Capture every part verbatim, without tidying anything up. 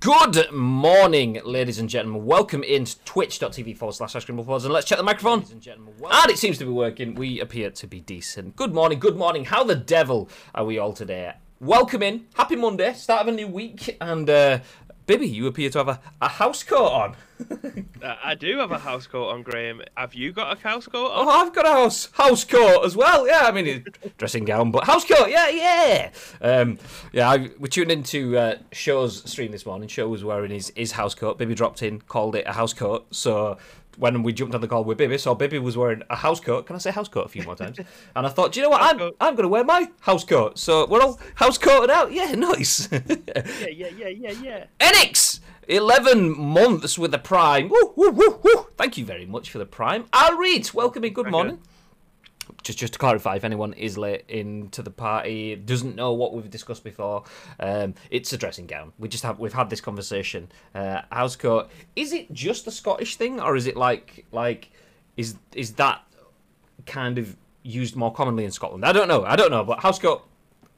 Good morning, ladies and gentlemen. Welcome into twitch dot t v forward slash Ice Cream Uploads, and let's check the microphone. Ladies and gentlemen, and it seems to be working. We appear to be decent. Good morning, good morning. How the devil are we all today? Welcome in. Happy Monday, start of a new week, and uh, Bibi, you appear to have a, a house coat on. uh, I do have a house coat on, Graeme. Have you got a house coat on? Oh, I've got a house house coat as well. Yeah, I mean, it's dressing gown, but house coat. Yeah, yeah. Um, yeah, I, we tuned into uh, Show's stream this morning. Show was wearing his, his house coat. Bibi dropped in, called it a house coat. So when we jumped on the call with Bibi, so Bibi was wearing a house coat. Can I say house coat a few more times? And I thought, do you know what? House I'm coat. I'm going to wear my house coat. So we're all house coated out. Yeah, nice. yeah, yeah, yeah, yeah, yeah. Enix! eleven months with the Prime. Woo, woo, woo, woo. Thank you very much for the Prime. I'll read. Welcome and good morning. Just, just to clarify, if anyone is late into the party, doesn't know what we've discussed before, um, it's a dressing gown. We just have we've had this conversation. Uh, housecoat. Is it just a Scottish thing, or is it like like is is that kind of used more commonly in Scotland? I don't know. I don't know. But housecoat.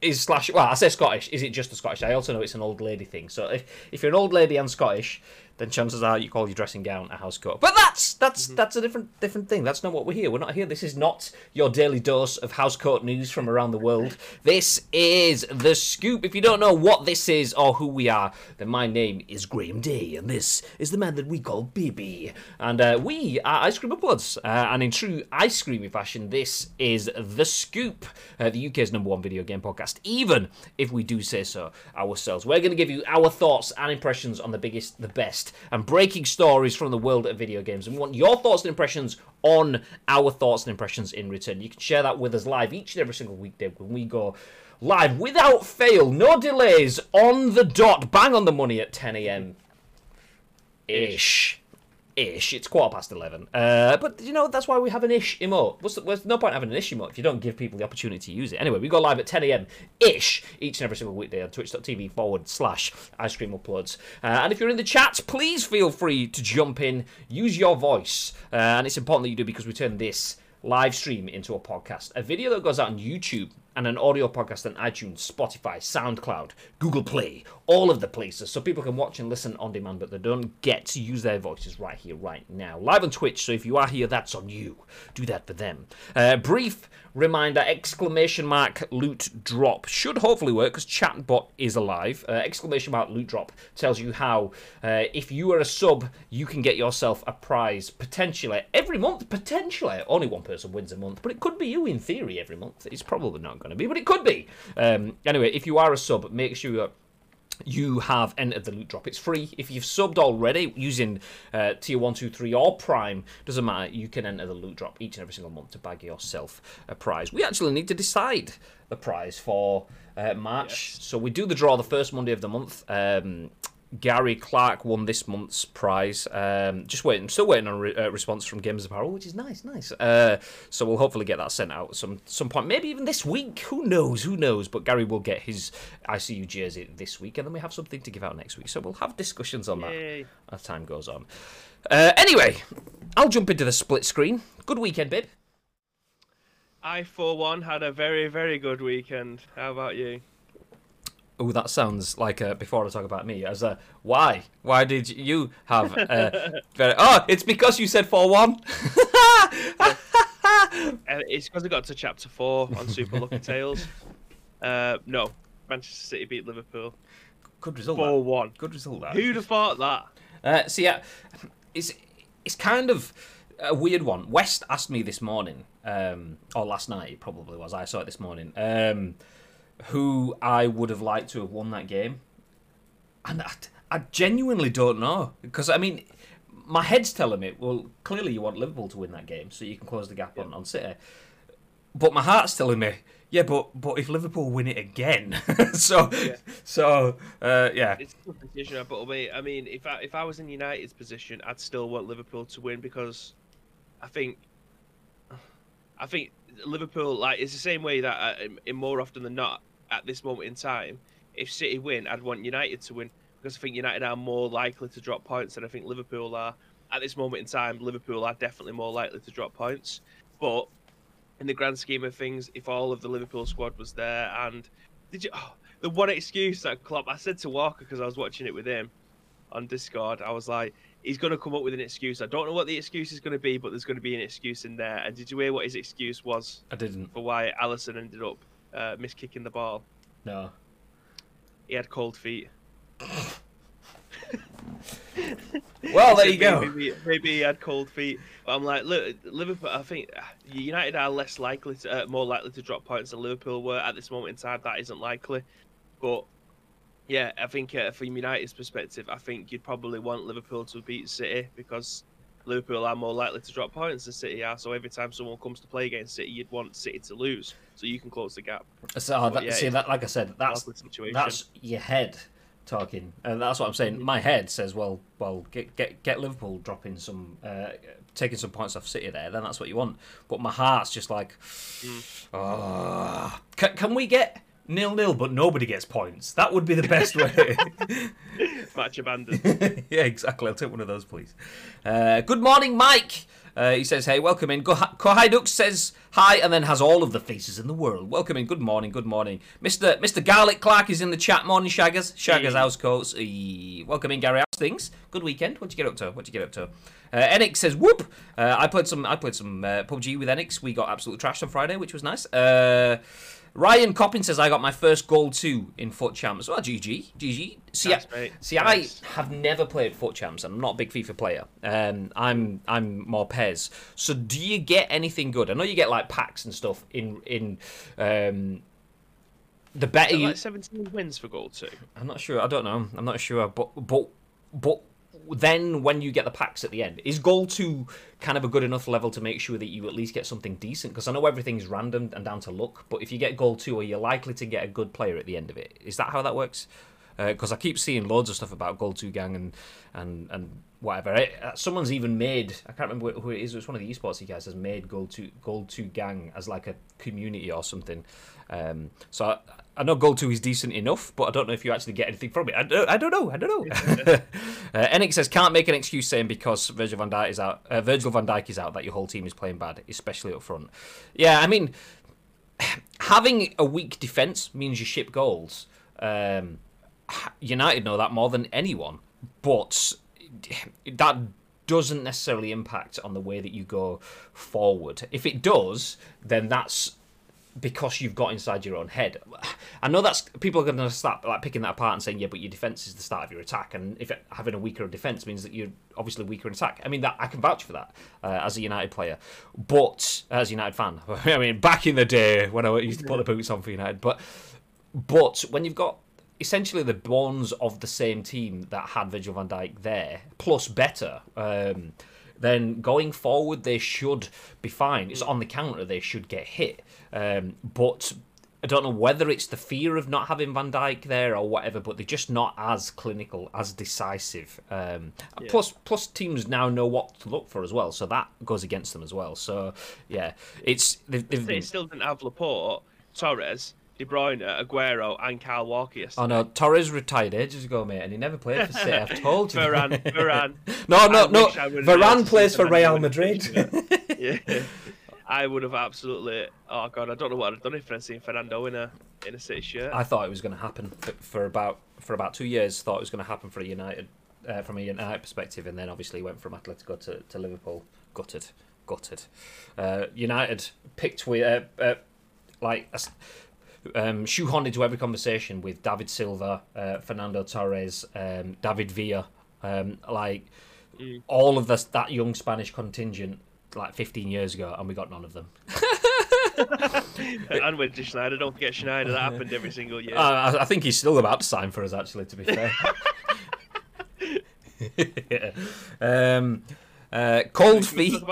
Is slash well, I say Scottish. Is it just a Scottish? I also know it's an old lady thing. So if if you're an old lady and Scottish, then chances are you call your dressing gown a housecoat. But that's that's mm-hmm. that's a different different thing. That's not what we're here. We're not here. This is not your daily dose of housecoat news from around the world. This is The Scoop. If you don't know what this is or who we are, then my name is Graeme Day, and this is the man that we call Bibi. And uh, we are Ice Cream Uploads. Uh, and in true ice creamy fashion, this is The Scoop, uh, the U K's number one video game podcast. Even if we do say so ourselves, we're going to give you our thoughts and impressions on the biggest, the best, and breaking stories from the world of video games. And we want your thoughts and impressions on our thoughts and impressions in return. You can share that with us live each and every single weekday when we go live without fail, no delays, on the dot, bang on the money at ten a m ish. Ish. It's quarter past eleven. Uh, but, you know, that's why we have an ish emote. What's the, there's no point having an ish emote if you don't give people the opportunity to use it. Anyway, we go live at ten a m ish each and every single weekday on twitch dot t v forward slash Ice Cream Uploads. Uh, and if you're in the chat, please feel free to jump in. Use your voice. Uh, and it's important that you do, because we turn this live stream into a podcast. A video that goes out on YouTube and an audio podcast on iTunes, Spotify, SoundCloud, Google Play, all of the places, so people can watch and listen on demand, but they don't get to use their voices right here, right now. Live on Twitch, so if you are here, that's on you. Do that for them. Uh, brief reminder, exclamation mark, loot drop. Should hopefully work, because chatbot is alive. Uh, exclamation mark, loot drop tells you how, uh, if you are a sub, you can get yourself a prize, potentially, every month, potentially. Only one person wins a month, but it could be you, in theory, every month. It's probably not going to be, but it could be. Um, anyway, if you are a sub, make sure you have entered the loot drop. It's free. If you've subbed already using uh, tier one, two, three, or prime, doesn't matter. You can enter the loot drop each and every single month to bag yourself a prize. We actually need to decide the prize for uh, March, yes. So we do the draw the first Monday of the month. Um, Gary Clark won this month's prize. Um, just waiting, still waiting on a re uh, response from Games Apparel, which is nice, nice. Uh, so we'll hopefully get that sent out at some some point, maybe even this week. Who knows? Who knows? But Gary will get his I C U jersey this week, and then we have something to give out next week. So we'll have discussions on Yay. that as time goes on. Uh, anyway, I'll jump into the split screen. Good weekend, babe. I, for one, had a very, very good weekend. How about you? Oh, that sounds like uh, before I talk about me. As a why, why did you have? Uh, very, oh, it's because you said four one. uh, it's because I got to chapter four on Super Lucky Tales. Uh, no, Manchester City beat Liverpool. Good result. Four one. Good result. That. Who'd have thought that? Uh, so yeah, it's it's kind of a weird one. West asked me this morning, um, or last night. It probably was. I saw it this morning. Um, who I would have liked to have won that game. And I, I genuinely don't know. Because, I mean, my head's telling me, well, clearly you want Liverpool to win that game so you can close the gap yeah. on, on City. But my heart's telling me, yeah, but but if Liverpool win it again. so, yeah. so uh, yeah. It's a good decision, but I mean, if I, if I was in United's position, I'd still want Liverpool to win, because I think... I think Liverpool, like, it's the same way that, I, in more often than not, at this moment in time, if City win, I'd want United to win, because I think United are more likely to drop points than I think Liverpool are. At this moment in time, Liverpool are definitely more likely to drop points. But in the grand scheme of things, if all of the Liverpool squad was there, and did you? Oh, the one excuse that Klopp, I said to Walker because I was watching it with him on Discord, I was like, he's going to come up with an excuse. I don't know what the excuse is going to be, but there's going to be an excuse in there. And did you hear what his excuse was? I didn't. For why Alisson ended up uh, miskicking the ball? No. He had cold feet. Well, there you go. Maybe, maybe he had cold feet. But I'm like, look, Liverpool, I think United are less likely, to, uh, more likely to drop points than Liverpool were at this moment in time. That isn't likely. But yeah, I think uh, from United's perspective, I think you'd probably want Liverpool to beat City because Liverpool are more likely to drop points than City are. So every time someone comes to play against City, you'd want City to lose so you can close the gap. So oh, that, yeah, see that, like I said, that's that's your head talking, and that's what I'm saying. My head says, well, well, get get get Liverpool dropping some, uh, taking some points off City there. Then that's what you want. But my heart's just like, mm. oh. can, can we get? Nil nil, but nobody gets points. That would be the best way. Match abandoned. Yeah, exactly. I'll take one of those, please. Uh, good morning, Mike. Uh, he says, hey, welcome in. Kohidux says hi and then has all of the faces in the world. Welcome in. Good morning. Good morning. Mister Mister Garlic Clark is in the chat. Morning, Shaggers. Shaggers, hey. Housecoats. Hey. Welcome in, Gary. How's things? Good weekend. What'd you get up to? What'd you get up to? Uh, Enix says, whoop. Uh, I played some, I played some uh, P U B G with Enix. We got absolutely trashed on Friday, which was nice. Uh... Ryan Coppin says, I got my first goal too in foot champs. Well, G G. G G. See, nice, I, see nice. I have never played foot champs. I'm not a big FIFA player. Um, I'm I'm more P E S. So do you get anything good? I know you get like packs and stuff in in um, the better you... Like seventeen wins for goal two. I'm not sure. I don't know. I'm not sure. But, but, but then when you get the packs at the end, is goal two kind of a good enough level to make sure that you at least get something decent? Because I know everything's random and down to luck, but if you get goal two, are you likely to get a good player at the end of it? Is that how that works? Because uh, I keep seeing loads of stuff about goal two gang and and and whatever. It, someone's even made, I can't remember who it is, it's one of the esports guys has made goal two goal two gang as like a community or something. Um, so I, I know goal two is decent enough, but I don't know if you actually get anything from it. I don't, I don't know. I don't know. uh, Enix says, can't make an excuse saying because Virgil van Dijk is out. Uh, Virgil van Dijk is out that your whole team is playing bad, especially up front. Yeah, I mean, having a weak defense means you ship goals. Um, United know that more than anyone, but that doesn't necessarily impact on the way that you go forward. If it does, then that's because you've got inside your own head. I know that's people are going to start like picking that apart and saying, yeah, but your defense is the start of your attack, and if it, having a weaker defense means that you're obviously weaker in attack. I mean, that I can vouch for that uh, as a United player, but as a United fan, I mean, back in the day when I used to put the boots on for United, but but when you've got essentially the bones of the same team that had Virgil van Dijk there, plus better. Um, then going forward, they should be fine. It's on the counter, they should get hit. Um, but I don't know whether it's the fear of not having Van Dijk there or whatever, but they're just not as clinical, as decisive. Um, yeah. Plus, plus teams now know what to look for as well, so that goes against them as well. So, yeah, it's... They've, they've... They still didn't have Laporte, Torres, De Bruyne, Aguero, and Kyle Walker yesterday. Oh no, Torres retired ages ago, mate, and he never played for City. I've told you. Varane, Varane. No, no, no. Varane plays for Real Madrid. Yeah, I would have absolutely. Oh god, I don't know what I'd have done if I'd seen Fernando in a in a City shirt. I thought it was going to happen for about for about two years. Thought it was going to happen for a United uh, from a United perspective, and then obviously went from Atletico to, to Liverpool. Gutted, gutted. Uh, United picked with uh, uh, like. A, Um, shoehorned into every conversation with David Silva, uh, Fernando Torres, um, David Villa, um, like mm. all of this, that young Spanish contingent like fifteen years ago, and we got none of them. And with Schneider, don't forget Schneider, that happened every single year. Uh, I think he's still about to sign for us, actually, to be fair. Yeah. Um, Uh, cold feet.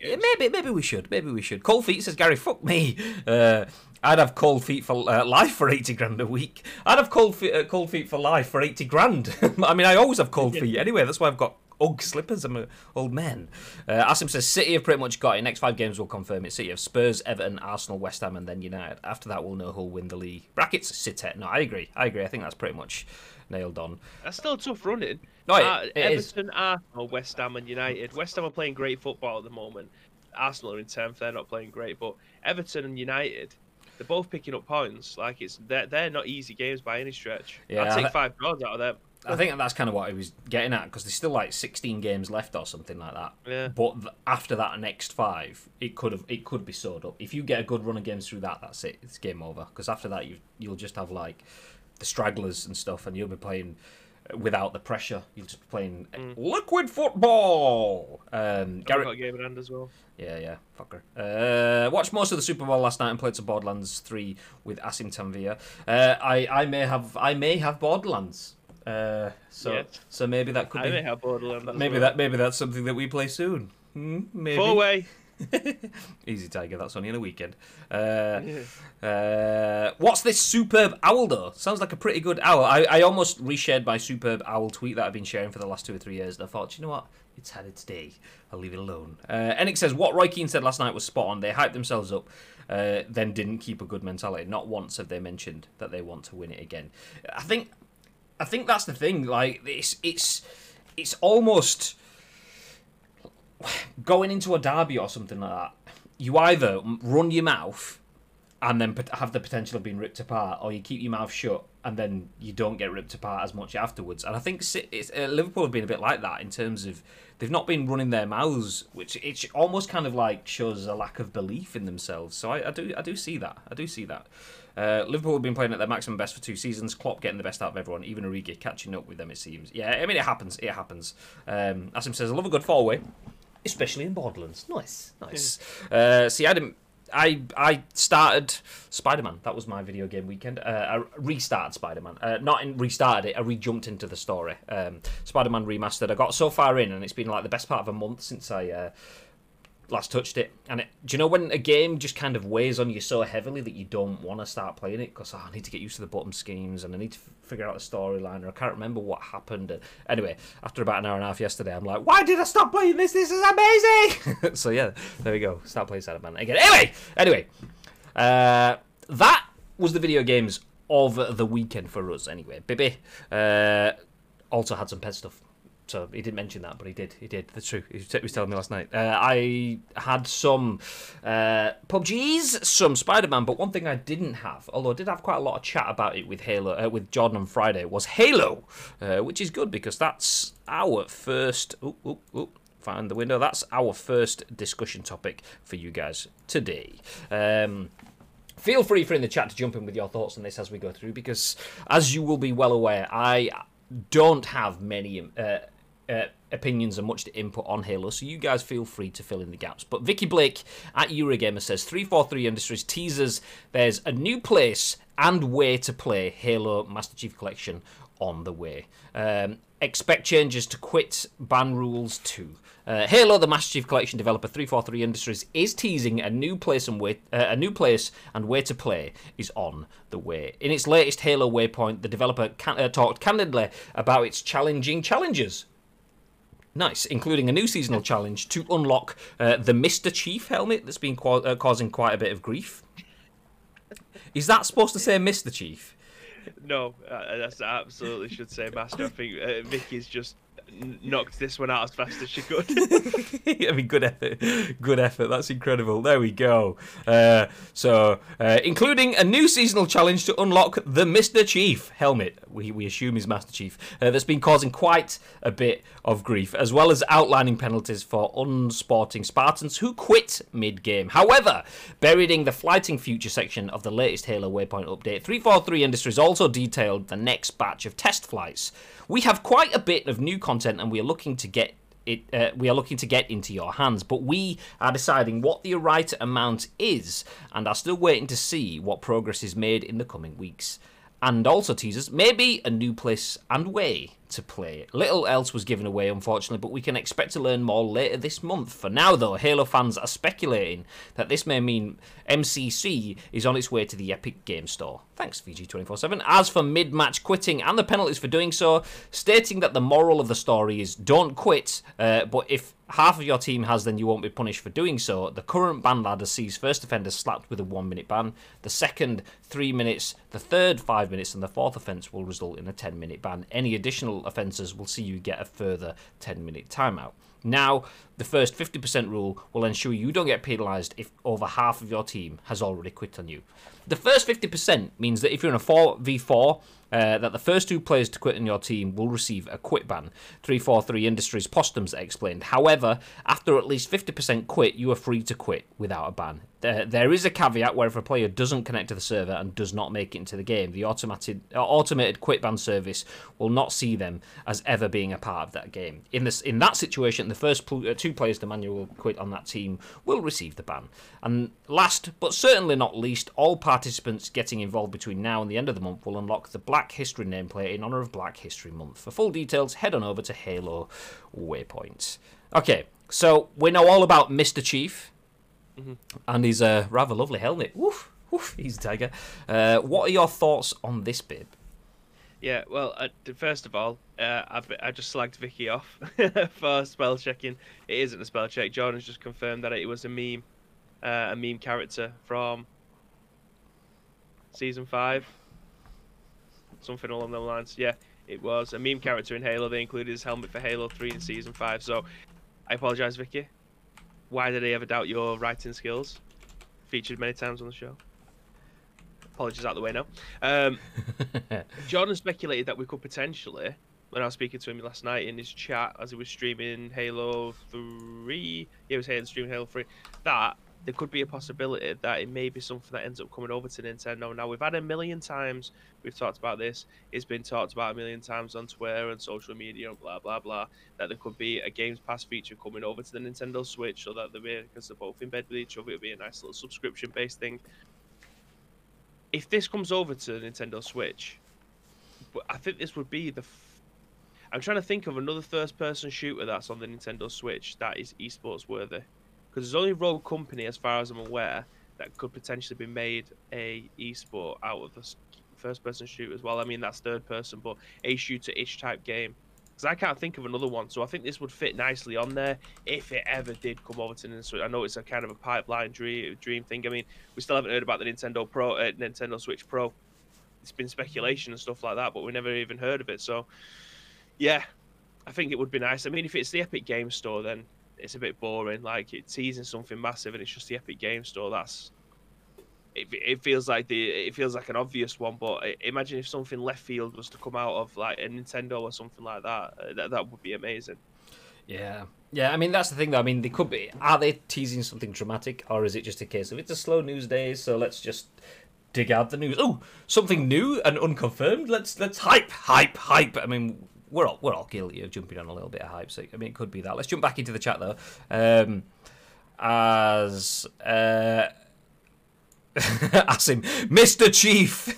Yeah, maybe, maybe we should. Maybe we should. Cold feet says, Gary, fuck me. Uh, I'd have cold feet for uh, life for eighty grand a week. I'd have cold feet, uh, cold feet for life for eighty grand. I mean, I always have cold feet anyway. That's why I've got Ugg slippers. I'm an old man. Uh, Asim says, City have pretty much got it. Next five games will confirm it. City have Spurs, Everton, Arsenal, West Ham, and then United. After that, we'll know who'll win the league. Brackets, City. No, I agree. I agree. I think that's pretty much nailed on. That's still tough running. No, it, uh, it Everton, is. Arsenal, West Ham, and United. West Ham are playing great football at the moment. Arsenal are in tenth; they're not playing great. But Everton and United, they're both picking up points. Like it's they're they're not easy games by any stretch. Yeah, I'll take five goals out of them. I think that's kind of what I was getting at, because there's still like sixteen games left or something like that. Yeah. But th after that next five, it could have it could be sewed up. If you get a good run of games through that, that's it. It's game over. Because after that, you you'll just have like the stragglers and stuff, and you'll be playing without the pressure. You'll just be playing mm. liquid football. Um, Garrett got a game in hand as well. Yeah, yeah, fucker. Uh, watched most of the Super Bowl last night and played some Borderlands three with Asim Tanvir. Uh, I I may have I may have Borderlands. Uh, so yeah. so maybe that could I be. May have Borderlands maybe well. that maybe that's something that we play soon. Hmm? Maybe. Four way. Easy Tiger. That's only in a weekend. Uh, yeah. uh, what's this superb owl though? Sounds like a pretty good owl. I I almost reshared my superb owl tweet that I've been sharing for the last two or three years, and I thought, you know what? It's had its day. I'll leave it alone. Uh, Enick says what Roy Keane said last night was spot on. They hyped themselves up, uh, then didn't keep a good mentality. Not once have they mentioned that they want to win it again. I think. I think that's the thing. Like it's it's it's almost going into a derby or something like that. You either run your mouth and then have the potential of being ripped apart, or you keep your mouth shut and then you don't get ripped apart as much afterwards. And I think it's, uh, Liverpool have been a bit like that in terms of they've not been running their mouths, which it almost kind of like shows a lack of belief in themselves. So I, I do I do see that. I do see that. Uh, Liverpool have been playing at their maximum best for two seasons. Klopp getting the best out of everyone, even Origi catching up with them, it seems. Yeah, I mean, it happens. It happens. Um, Asim says, I love a good four-way, especially in Borderlands. Nice, nice. Yeah. Uh, see, I didn't... I, I started Spider-Man. That was my video game weekend. Uh, I restarted Spider-Man. Uh, not in, restarted it, I re-jumped into the story. Um, Spider-Man Remastered. I got so far in, and it's been like the best part of a month since I... Uh, last touched it. And it, do you know when a game just kind of weighs on you so heavily that you don't want to start playing it because, oh, I need to get used to the bottom schemes and I need to figure out the storyline, or I can't remember what happened. And anyway, after about an hour and a half yesterday, I'm like, why did I stop playing this? This is amazing. So yeah, there we go. Start playing Spider-Man again. Anyway, anyway, uh, that was the video games of the weekend for us. Anyway, Bibi uh, also had some pet stuff. So he didn't mention that, but he did. He did. That's true. He was telling me last night. Uh, I had some uh, P U B Gs, some Spider-Man, but one thing I didn't have, although I did have quite a lot of chat about it with Halo, uh, with Jordan on Friday, was Halo, uh, which is good because that's our first. Ooh, ooh, ooh. Find the window. That's our first discussion topic for you guys today. Um, feel free for in the chat to jump in with your thoughts on this as we go through, because as you will be well aware, I don't have many. Uh, Uh, opinions and much to input on Halo, so you guys feel free to fill in the gaps. But Vicky Blake at Eurogamer says three forty-three Industries teases there's a new place and way to play Halo Master Chief Collection on the way. Um, expect changes to quit ban rules too. Uh, Halo, the Master Chief Collection developer three forty-three Industries, is teasing a new place and way, uh, a new place and way to play is on the way. In its latest Halo Waypoint, the developer can, uh, talked candidly about its challenging challenges. Nice, including a new seasonal challenge to unlock uh, the Mister Chief helmet that's been uh, causing quite a bit of grief. Is that supposed to say Mister Chief? No, uh, that's absolutely should say Master. I think uh, Vicky's just knocked this one out as fast as she could. I mean, good effort. Good effort. That's incredible. There we go. Uh, so, uh, including a new seasonal challenge to unlock the Mister Chief helmet, we, we assume is Master Chief, uh, that's been causing quite a bit of grief, as well as outlining penalties for unsporting Spartans who quit mid-game. However, buried in the Flighting Future section of the latest Halo Waypoint update, three forty-three Industries also detailed the next batch of test flights. We have quite a bit of new content, and we are looking to get it. Uh, we are looking to get into your hands, but we are deciding what the right amount is, and are still waiting to see what progress is made in the coming weeks. And also teasers, maybe a new place and way to play. Little else was given away, unfortunately, but we can expect to learn more later this month. For now, though, Halo fans are speculating that this may mean M C C is on its way to the Epic Games Store. Thanks, V G two four seven. As for mid-match quitting and the penalties for doing so, stating that the moral of the story is don't quit, uh, but if half of your team has, then you won't be punished for doing so. The current ban ladder sees first offenders slapped with a one-minute ban, the second three minutes, the third five minutes, and the fourth offence will result in a ten-minute ban. Any additional offences will see you get a further ten-minute timeout. Now, the first fifty percent rule will ensure you don't get penalised if over half of your team has already quit on you. The first fifty percent means that if you're in a four v four, uh, that the first two players to quit on your team will receive a quit ban. three forty-three Industries Postums explained. However, after at least fifty percent quit, you are free to quit without a ban. There, there is a caveat where if a player doesn't connect to the server and does not make it into the game, the automated, automated quit ban service will not see them as ever being a part of that game. In this, in that situation, the first pl- two players to manually quit on that team will receive the ban. And last, but certainly not least, all participants getting involved between now and the end of the month will unlock the Black History nameplate in honour of Black History Month. For full details, head on over to Halo Waypoint. Okay, so we know all about Mister Chief. Mm-hmm. And he's a rather lovely helmet. Woof, woof, he's a tiger. Uh, what are your thoughts on this, babe? Yeah, well, I, first of all, uh, I've, I just slagged Vicky off for spell checking. It isn't a spell check. Jordan's just confirmed that it was a meme, uh, a meme character from season five, something along those lines. Yeah, it was a meme character in Halo. They included his helmet for Halo three in season five. So, I apologise, Vicky. Why did I ever doubt your writing skills? Featured many times on the show. Apologies out of the way now. Um, Jordan speculated that we could potentially, when I was speaking to him last night in his chat as he was streaming Halo three, he was streaming Halo three, that there could be a possibility that it may be something that ends up coming over to Nintendo. Now, we've had a million times, we've talked about this, it's been talked about a million times on Twitter and social media and blah, blah, blah, that there could be a Games Pass feature coming over to the Nintendo Switch so that they're, because they're both in bed with each other, it'll be a nice little subscription-based thing. If this comes over to the Nintendo Switch, I think this would be the... F- I'm trying to think of another first-person shooter that's on the Nintendo Switch that is esports-worthy. Because there's only Rogue Company, as far as I'm aware, that could potentially be made a esport out of the first-person shooter as well. I mean, that's third-person, but a shooter-ish type game. Because I can't think of another one, so I think this would fit nicely on there if it ever did come over to Nintendo Switch. I know it's a kind of a pipeline dream, dream thing. I mean, we still haven't heard about the Nintendo Pro, uh, Nintendo Switch Pro. It's been speculation and stuff like that, but we never even heard of it. So, yeah, I think it would be nice. I mean, if it's the Epic Games Store, then it's a bit boring, like it's teasing something massive and it's just the Epic Games Store. That's it, it feels like the it feels like an obvious one, but imagine if something left field was to come out of like a Nintendo or something like that, that, that would be amazing. Yeah. Yeah, I mean, that's the thing, though. I mean, they could be, are they teasing something dramatic, or is it just a case of it's a slow news day, so let's just dig out the news. Oh, something new and unconfirmed. Let's let's hype, hype, hype. I mean, We're all, we're all guilty of jumping on a little bit of hype, so I mean, it could be that. Let's jump back into the chat, though. Um, as uh, ask him, Mister Chief.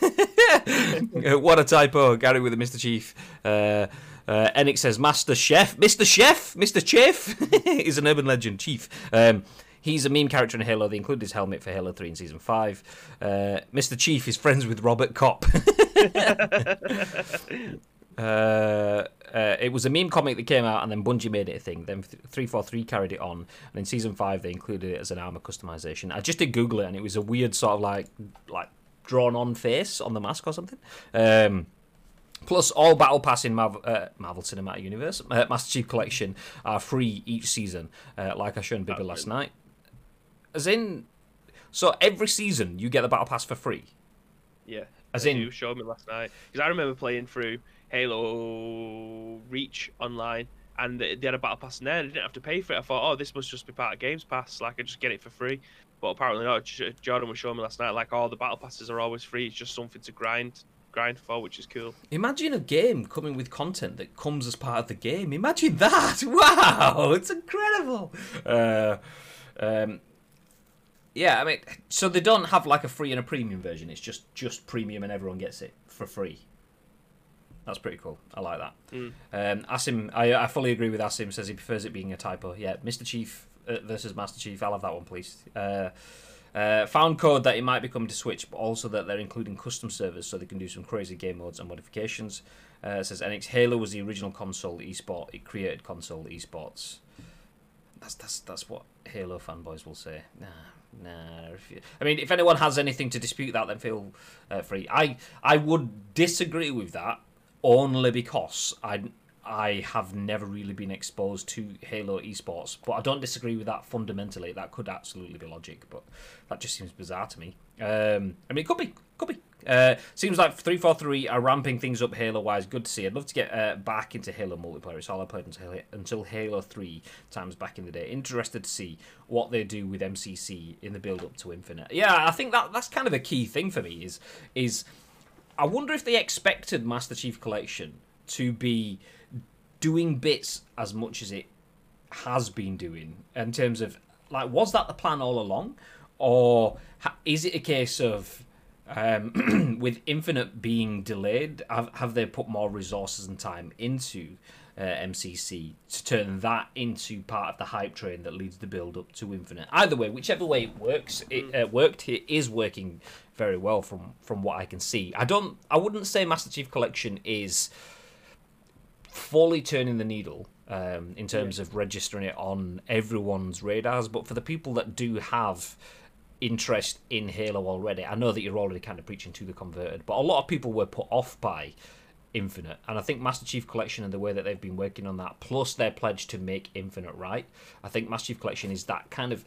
What a typo. Gary with a Mister Chief. Uh, uh, Enix says, Master Chef. Mister Chef? Mister Chief is an urban legend. Chief. Um, he's a meme character in Halo. They included his helmet for Halo three in Season five. Uh, Mister Chief is friends with Robert Copp. Uh, uh, it was a meme comic that came out, and then Bungie made it a thing. Then three forty-three carried it on, and in season five they included it as an armor customization. I just did Google it, and it was a weird sort of like like drawn on face on the mask or something. Um, plus, all battle pass in Marvel, uh, Marvel Cinematic Universe uh, Master Chief Collection are free each season. Uh, like I showed Bibi last night, as in, so every season you get the battle pass for free. Yeah, as in, you showed me last night because I remember playing through Halo Reach online, and they had a battle pass in there, and I didn't have to pay for it. I thought, oh, this must just be part of Games Pass, like I just get it for free. But apparently not. Jordan was showing me last night, like, all oh, the battle passes are always free. It's just something to grind grind for, which is cool. Imagine a game coming with content that comes as part of the game. Imagine that. Wow, it's incredible. Uh, um, yeah, I mean, so they don't have like a free and a premium version. It's just just premium, and everyone gets it for free. That's pretty cool. I like that. Mm. Um, Asim, I, I fully agree with Asim. Says he prefers it being a typo. Yeah, Mister Chief uh, versus Master Chief. I'll have that one, please. Uh, uh, found code that it might be coming to Switch, but also that they're including custom servers so they can do some crazy game modes and modifications. Uh, says Enix, Halo was the original console esport. It created console esports. That's that's that's what Halo fanboys will say. Nah. Nah, if you, I mean, if anyone has anything to dispute that, then feel uh, free. I I would disagree with that. Only because I I have never really been exposed to Halo esports, but I don't disagree with that fundamentally. That could absolutely be logic, but that just seems bizarre to me. Um, I mean, it could be, could be. Uh, seems like three forty-three are ramping things up Halo-wise. Good to see. I'd love to get uh, back into Halo multiplayer. It's all I played until, until Halo three times back in the day. Interested to see what they do with M C C in the build-up to Infinite. Yeah, I think that that's kind of a key thing for me is, is I wonder if they expected Master Chief Collection to be doing bits as much as it has been doing in terms of, like, was that the plan all along? Or is it a case of, um, with Infinite being delayed, have, have they put more resources and time into uh, M C C to turn that into part of the hype train that leads the build-up to Infinite? Either way, whichever way it works, it uh, worked, it is working very well from, from what I can see. I don't, I wouldn't say Master Chief Collection is fully turning the needle um, in terms yeah. of registering it on everyone's radars, but for the people that do have interest in Halo already, I know that you're already kind of preaching to the converted, but a lot of people were put off by Infinite, and I think Master Chief Collection and the way that they've been working on that, plus their pledge to make Infinite right, I think Master Chief Collection is that kind of,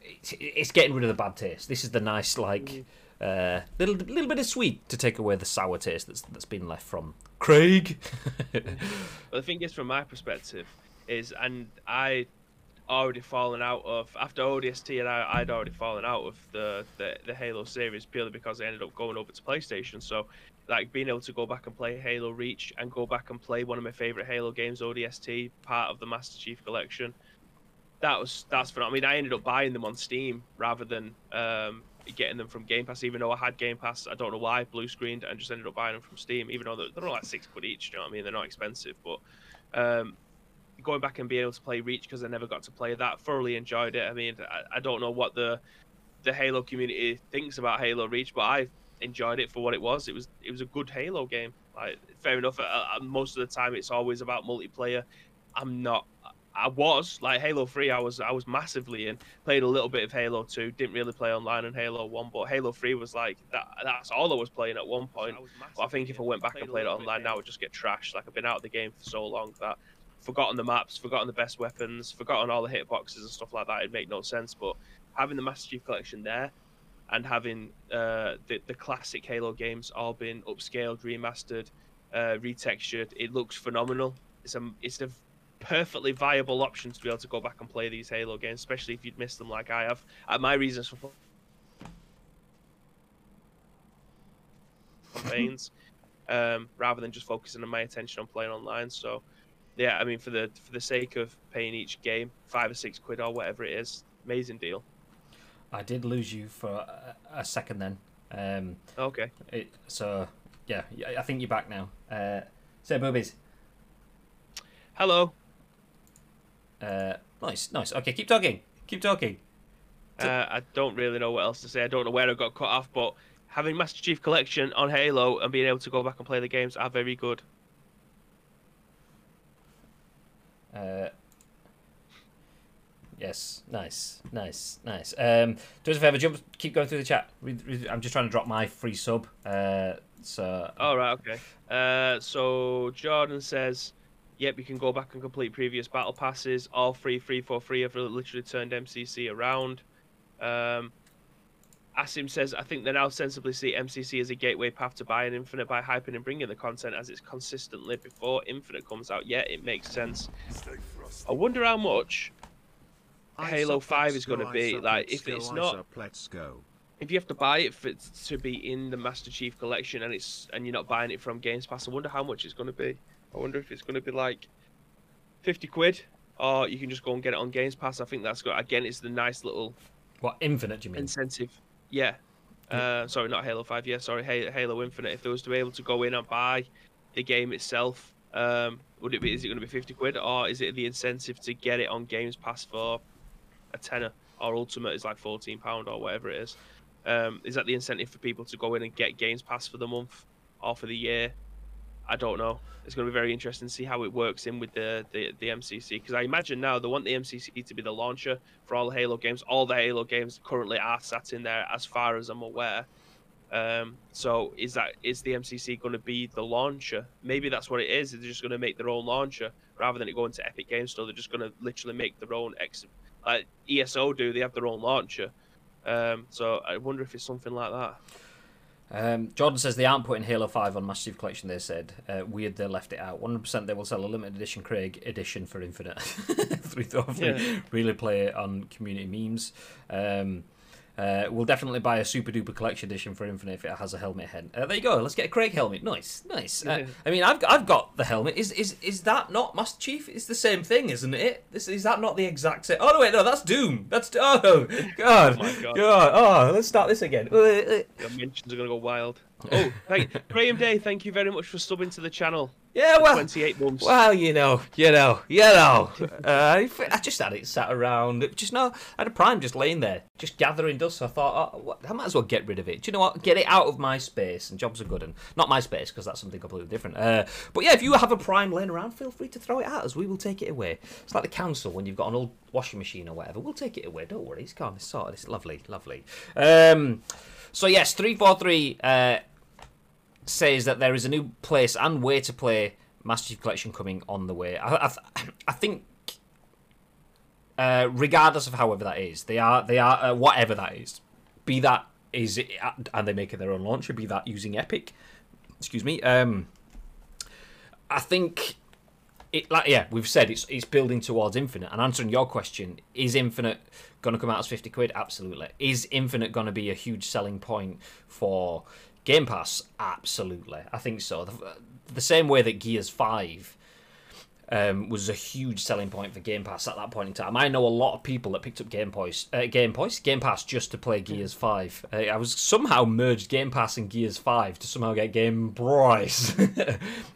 it's, it's getting rid of the bad taste. This is the nice, like, mm. Uh, little little bit of sweet to take away the sour taste that's that's been left from Craig. Well, the thing is, from my perspective, is and I already fallen out of after O D S T, and I, I'd already fallen out of the, the the Halo series purely because I ended up going over to PlayStation. So, like, being able to go back and play Halo Reach and go back and play one of my favorite Halo games, O D S T, part of the Master Chief Collection. That was that's phenomenal. I mean, I ended up buying them on Steam rather than. Um, getting them from Game Pass, even though I had Game Pass. I don't know why, blue screened, and just ended up buying them from Steam, even though they're, they're all like six quid each, do you know what I mean? They're not expensive, but um, going back and being able to play Reach, because I never got to play that, thoroughly enjoyed it. I mean, I, I don't know what the the Halo community thinks about Halo Reach, but I enjoyed it for what it was. It was it was a good Halo game. Like, fair enough, I, I, most of the time it's always about multiplayer. I'm not... I was like Halo three. I was I was massively in. Played a little bit of Halo two. Didn't really play online in Halo one, but Halo three was like that. That's all I was playing at one point. I, well, I think if I went back played and played it online now, I'd just get trashed. Like, I've been out of the game for so long that forgotten the maps, forgotten the best weapons, forgotten all the hitboxes and stuff like that. It'd make no sense. But having the Master Chief Collection there, and having uh, the the classic Halo games all been upscaled, remastered, uh, retextured, it looks phenomenal. It's a it's a perfectly viable options to be able to go back and play these Halo games, especially if you'd missed them like I have. Uh, my reasons for campaigns, um, rather than just focusing on my attention on playing online. So, yeah, I mean, for the for the sake of paying each game five or six quid or whatever it is, amazing deal. I did lose you for a, a second then. Um, okay. It, so, yeah, I think you're back now. Uh, so, Boobies. Hello. Uh, nice, nice. Okay, keep talking. Keep talking. Uh, I don't really know what else to say. I don't know where I got cut off, but having Master Chief Collection on Halo and being able to go back and play the games are very good. Uh, yes, nice, nice, nice. Um, do us a favour, jump. Keep going through the chat. I'm just trying to drop my free sub. Uh, so. All right. Okay. Uh, so Jordan says. Yep, you can go back and complete previous battle passes. All three, three, four, three have literally turned M C C around. Um, Asim says, I think they now sensibly see M C C as a gateway path to buying Infinite by hyping and bringing the content as it's consistently before Infinite comes out. Yeah, it makes sense. I wonder how much Halo five is going to be. Like, if it's not... Let's go. If you have to buy it for it to be in the Master Chief Collection and it's and you're not buying it from Games Pass, I wonder how much it's going to be. I wonder if it's going to be like fifty quid, or you can just go and get it on Games Pass. I think that's good. Again, it's the nice little... What, Infinite, do you mean? Incentive. Yeah. yeah. Uh, sorry, not Halo five. Yeah, sorry, Halo Infinite. If there was to be able to go in and buy the game itself, um, would it be? Is it going to be fifty quid, or is it the incentive to get it on Games Pass for a tenner, or Ultimate is like fourteen pounds or whatever it is? Um, is that the incentive for people to go in and get Games Pass for the month or for the year? I don't know. It's going to be very interesting to see how it works in with the, the, the M C C. Because I imagine now they want the M C C to be the launcher for all the Halo games. All the Halo games currently are sat in there, as far as I'm aware. Um, so is that is the M C C going to be the launcher? Maybe that's what it is. They're just going to make their own launcher rather than it going to Epic Games Store. They're just going to literally make their own ex. Like E S O do, they have their own launcher. Um, so I wonder if it's something like that. Um, Jordan says they aren't putting Halo five on Master Chief Collection, they said. Uh, weird they left it out. one hundred percent they will sell a limited edition Craig edition for Infinite. three thirty-three, yeah. Really play it on community memes. Um, uh, we'll definitely buy a super duper collection edition for Infinite if it has a helmet head. Uh, there you go, let's get a Craig helmet. Nice, nice. Uh, yeah. I mean, I've, I've got the helmet. Is is is that not Master Chief? It's the same thing, isn't it? This, is that not the exact same? Oh, no, wait, no, that's Doom. That's, oh, God. Oh, my God. God. Oh, let's start this again. Your mentions are going to go wild. Oh, thank you. Graeme Day, thank you very much for subbing to the channel. Yeah, well, twenty-eight months. Well, you know, you know, you know. Uh, I just had it sat around. It just no, I had a Prime just laying there, just gathering dust. So I thought, oh, what, I might as well get rid of it. Do you know what? Get it out of my space, and jobs are good. And not my space because that's something completely different. Uh, but yeah, if you have a Prime laying around, feel free to throw it at us. We will take it away. It's like the council when you've got an old washing machine or whatever. We'll take it away. Don't worry. It's calm. It's sorted. It's lovely, lovely. Um, so yes, three forty-three. Uh, says that there is a new place and way to play Master Chief Collection coming on the way. I, I, I think, uh, regardless of however that is, they are they are uh, whatever that is, be that is, it, and they make it their own launcher. Be that using Epic, excuse me. Um, I think it like yeah, we've said it's it's building towards Infinite. And answering your question, is Infinite going to come out as fifty quid? Absolutely. Is Infinite going to be a huge selling point for Game Pass? Absolutely. I think so. The, the same way that Gears five um, was a huge selling point for Game Pass at that point in time. I know a lot of people that picked up Game Pass, uh, Game Pass, Game Pass just to play Gears five. Uh, I was somehow merged Game Pass and Gears five to somehow get Game Boys.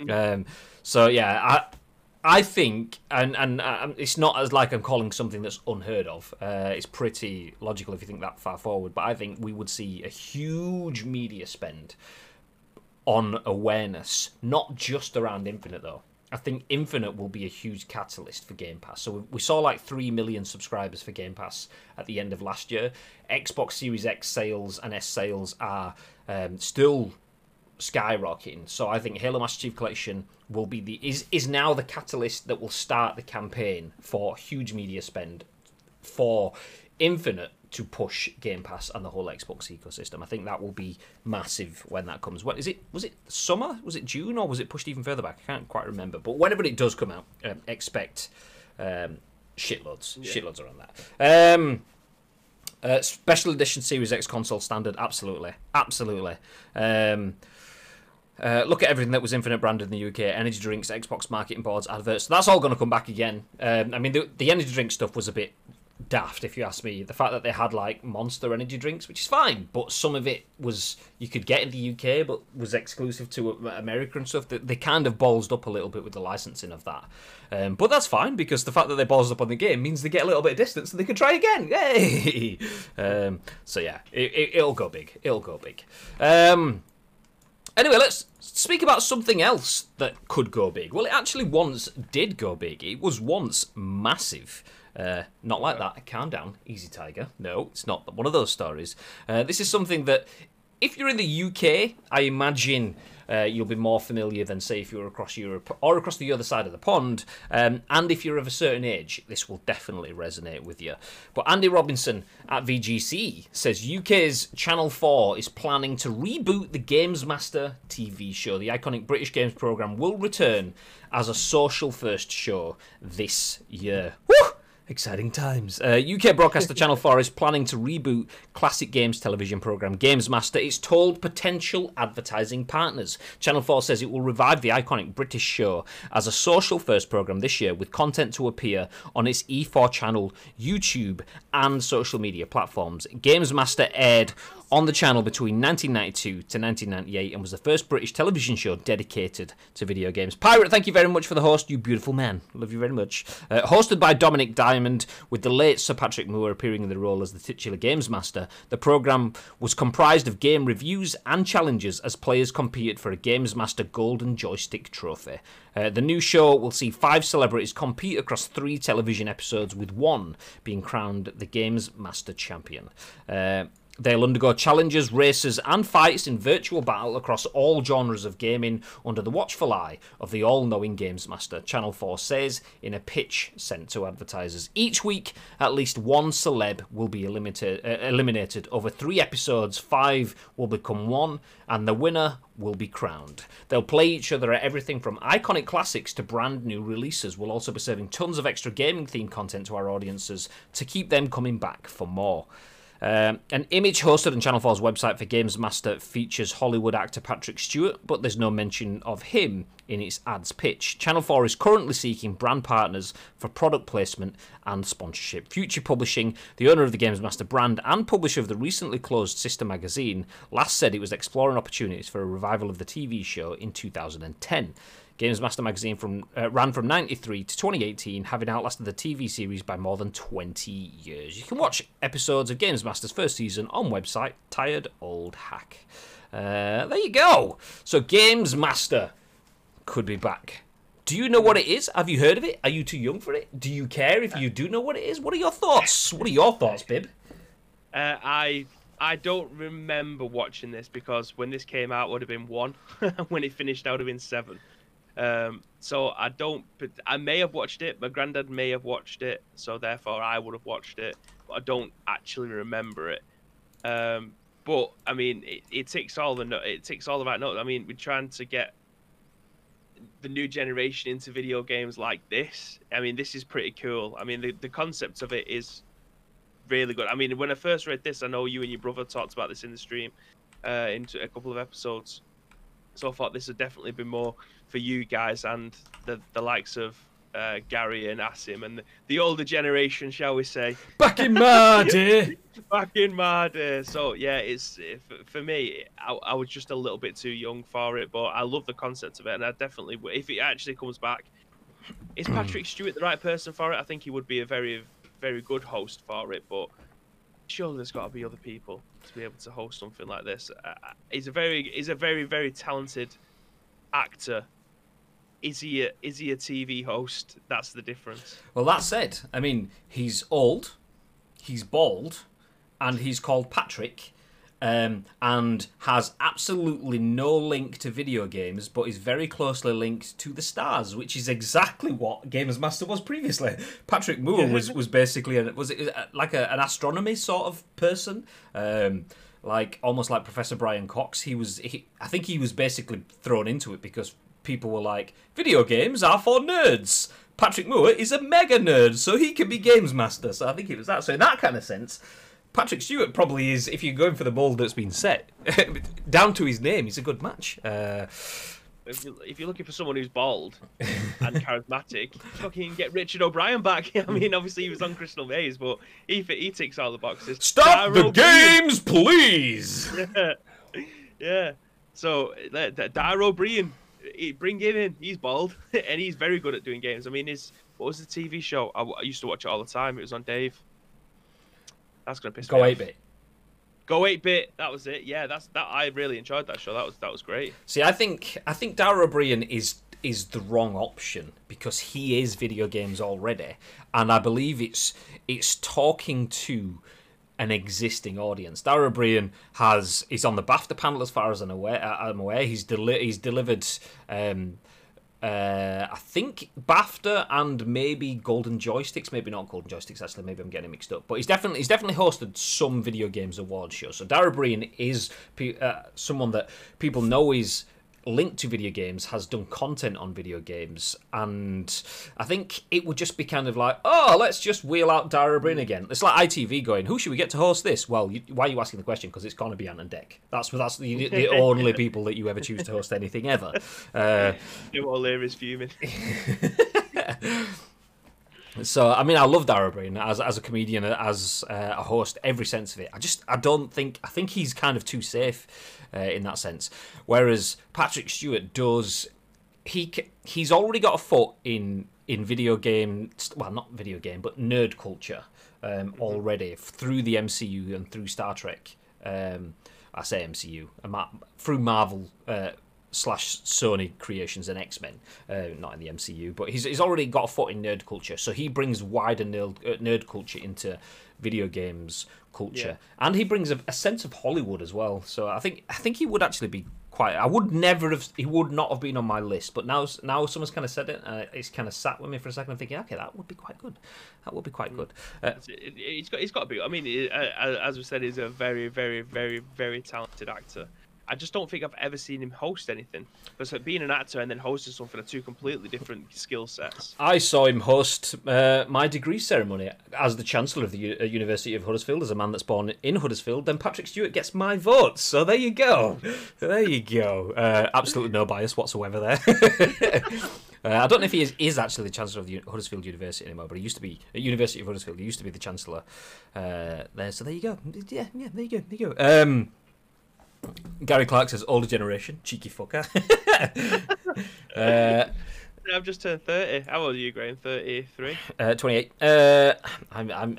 um, so, yeah, I I think, and, and and it's not as like I'm calling something that's unheard of. Uh, it's pretty logical if you think that far forward. But I think we would see a huge media spend on awareness, not just around Infinite though. I think Infinite will be a huge catalyst for Game Pass. So we saw like three million subscribers for Game Pass at the end of last year. Xbox Series X sales and S sales are um, still skyrocketing. So I think Halo Master Chief Collection will be the is is now the catalyst that will start the campaign for huge media spend for Infinite to push Game Pass and the whole Xbox ecosystem. I think that will be massive when that comes. What is it? Was it summer? Was it June? Or was it pushed even further back? I can't quite remember. But whenever it does come out, um, expect um, shitloads, yeah. shitloads around that. Um, uh, special edition Series X console standard, absolutely, absolutely. Um, Uh, look at everything that was Infinite branded in the U K. Energy drinks, Xbox marketing boards, adverts. So that's all going to come back again. Um, I mean, the, the energy drink stuff was a bit daft, if you ask me. The fact that they had, like, Monster energy drinks, which is fine, but some of it was you could get in the U K but was exclusive to America and stuff. They, they kind of ballsed up a little bit with the licensing of that. Um, but that's fine, because the fact that they ballsed up on the game means they get a little bit of distance and they can try again. Yay! um, so, yeah, it, it, it'll go big. It'll go big. Um... Anyway, let's speak about something else that could go big. Well, it actually once did go big. It was once massive. Uh, not like that. Calm down. Easy, Tiger. No, it's not one of those stories. Uh, this is something that, if you're in the U K, I imagine uh, you'll be more familiar than, say, if you're across Europe or across the other side of the pond. Um, and if you're of a certain age, this will definitely resonate with you. But Andy Robinson at V G C says U K's Channel four is planning to reboot the GamesMaster T V show. The iconic British games programme will return as a social-first show this year. Woo! Exciting times. Uh, U K broadcaster Channel four is planning to reboot classic games television programme Games Master. It's told potential advertising partners. Channel four says it will revive the iconic British show as a social-first programme this year with content to appear on its E four channel, YouTube and social media platforms. Games Master aired on the channel between nineteen ninety-two to nineteen ninety-eight and was the first British television show dedicated to video games. Pirate, thank you very much for the host, you beautiful man. Love you very much. Uh, hosted by Dominic Diamond, with the late Sir Patrick Moore appearing in the role as the titular Games Master, the programme was comprised of game reviews and challenges as players competed for a Games Master Golden Joystick Trophy. Uh, the new show will see five celebrities compete across three television episodes, with one being crowned the Games Master Champion. Uh, They'll undergo challenges, races, and fights in virtual battle across all genres of gaming under the watchful eye of the all-knowing GamesMaster, Channel four says in a pitch sent to advertisers. Each week, at least one celeb will be eliminated. Uh, eliminated. Over three episodes, five will become one, and the winner will be crowned. They'll play each other at everything from iconic classics to brand new releases. We'll also be serving tons of extra gaming-themed content to our audiences to keep them coming back for more. Um, an image hosted on Channel four's website for GamesMaster features Hollywood actor Patrick Stewart, but there's no mention of him in its ads pitch. Channel four is currently seeking brand partners for product placement and sponsorship. Future Publishing, the owner of the GamesMaster brand and publisher of the recently closed sister magazine, last said it was exploring opportunities for a revival of the T V show in two thousand ten. GamesMaster magazine from, uh, ran from ninety-three to twenty eighteen, having outlasted the T V series by more than twenty years. You can watch episodes of GamesMaster's first season on website Tired Old Hack. Uh, there you go. So GamesMaster could be back. Do you know what it is? Have you heard of it? Are you too young for it? Do you care if you do know what it is? What are your thoughts? What are your thoughts, Bib? Uh, I... I don't remember watching this because when this came out, it would have been one. When it finished, I would have been seven. Um, so I don't, I may have watched it. My granddad may have watched it, so therefore I would have watched it, but I don't actually remember it. Um, but I mean, it, it ticks all the it ticks all the right notes. I mean, we're trying to get the new generation into video games like this. I mean, this is pretty cool. I mean, the the concept of it is really good. I mean, when I first read this, I know you and your brother talked about this in the stream, uh, in a couple of episodes. So I thought this would definitely be more for you guys and the, the likes of uh, Gary and Asim and the, the older generation, shall we say. Back in my day. Back in my day. So, yeah, it's for me, I, I was just a little bit too young for it, but I love the concept of it, and I definitely, if it actually comes back, is Patrick Stewart the right person for it? I think he would be a very, very good host for it, but surely there's got to be other people to be able to host something like this. Uh, he's a very, he's a very, very talented actor. Is he a, is he a T V host? That's the difference. Well, that said, I mean, he's old, he's bald, and he's called Patrick, um, and has absolutely no link to video games, but is very closely linked to the stars, which is exactly what GamesMaster was previously. Patrick Moore was was basically a, was it like a, an astronomy sort of person. Um, Like almost like Professor Brian Cox, he was. He, I think he was basically thrown into it because people were like, "Video games are for nerds." Patrick Moore is a mega nerd, so he can be GamesMaster. So I think it was that. So in that kind of sense, Patrick Stewart probably is. If you're going for the mold that's been set, down to his name, he's a good match. Uh, If you're looking for someone who's bald and charismatic, fucking get Richard O'Brien back. I mean, obviously he was on Crystal Maze, but he, he ticks all the boxes. Stop Daryl the games, Breen. Please! Yeah. Yeah. So, Daryl O'Brien, bring him in. He's bald, and he's very good at doing games. I mean, his, what was the T V show? I, I used to watch it all the time. It was on Dave. That's going to piss Go me off. Go eight bit. Go eight bit, that was it. Yeah, that's that. I really enjoyed that show. That was that was great. See, I think I think Daryl O'Brien is is the wrong option because he is video games already, and I believe it's it's talking to an existing audience. Daryl O'Brien has is on the BAFTA panel as far as I'm aware. I'm aware he's deli he's delivered. Um, Uh, I think BAFTA and maybe Golden Joysticks, maybe not Golden Joysticks actually, maybe I'm getting mixed up. But he's definitely he's definitely hosted some video games award shows. So Daryl O'Brien is uh, someone that people know is linked to video games, has done content on video games, and I think it would just be kind of like, oh, let's just wheel out Daryl O'Brien again. It's like I T V going, who should we get to host this? Well, you, why are you asking the question? Because it's going to be Ant and Dec. That's that's the, the only people that you ever choose to host anything ever. Uh, New O'Leary's fuming. So, I mean, I love Daryl O'Brien as as a comedian, as uh, a host, every sense of it. I just, I don't think, I think he's kind of too safe uh, in that sense. Whereas Patrick Stewart does, he he's already got a foot in in video game, well, not video game, but nerd culture um, mm-hmm. already through the M C U and through Star Trek. Um, I say M C U, through Marvel uh, slash Sony creations and X-Men, uh, not in the M C U, but he's, he's already got a foot in nerd culture, so he brings wider nerd, uh, nerd culture into video games culture, yeah. And he brings a, a sense of Hollywood as well. So I think I think he would actually be quite. I would never have. He would not have been on my list, but now now someone's kind of said it, and it's kind of sat with me for a second. I'm thinking, okay, that would be quite good. That would be quite good. Uh, he's got he's got to be. I mean, it, uh, as we said, he's a very very very very talented actor. I just don't think I've ever seen him host anything. Because like being an actor and then hosting something are two completely different skill sets. I saw him host uh, my degree ceremony as the Chancellor of the U University of Huddersfield, as a man that's born in Huddersfield. Then Patrick Stewart gets my vote. So there you go. There you go. Uh, absolutely no bias whatsoever there. Uh, I don't know if he is, is actually the Chancellor of the U Huddersfield University anymore, but he used to be at University of Huddersfield. He used to be the Chancellor uh, there. So there you go. Yeah, yeah, there you go. There you go. Um... Gary Clark says, older generation, cheeky fucker. uh, I've just turned thirty. How old are you, Graeme? thirty-three? Uh, twenty-eight. Uh, I'm, I'm,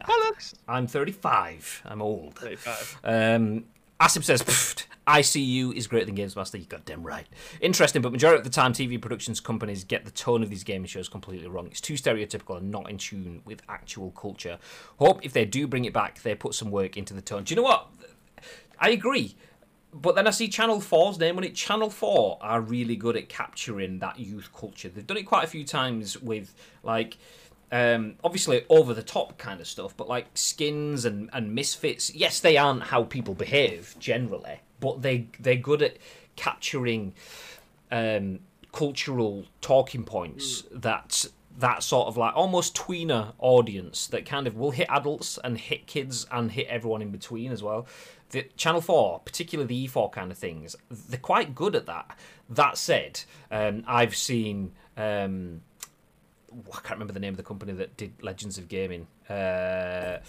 I'm thirty-five. I'm old. thirty-five. Um, Asip says, pfft, I C U is greater than Games Master. You goddamn right. Interesting, but majority of the time, T V productions companies get the tone of these gaming shows completely wrong. It's too stereotypical and not in tune with actual culture. Hope if they do bring it back, they put some work into the tone. Do you know what? I agree. But then I see Channel four's name on it. Channel four are really good at capturing that youth culture. They've done it quite a few times with, like, um, obviously over-the-top kind of stuff, but, like, Skins and, and Misfits. Yes, they aren't how people behave, generally, but they, they're good at capturing um, cultural talking points mm. that... that sort of like almost tweener audience that kind of will hit adults and hit kids and hit everyone in between as well. The Channel four, particularly the E four kind of things, they're quite good at that. That said, um, I've seen... Um, I can't remember the name of the company that did Legends of Gaming. Uh,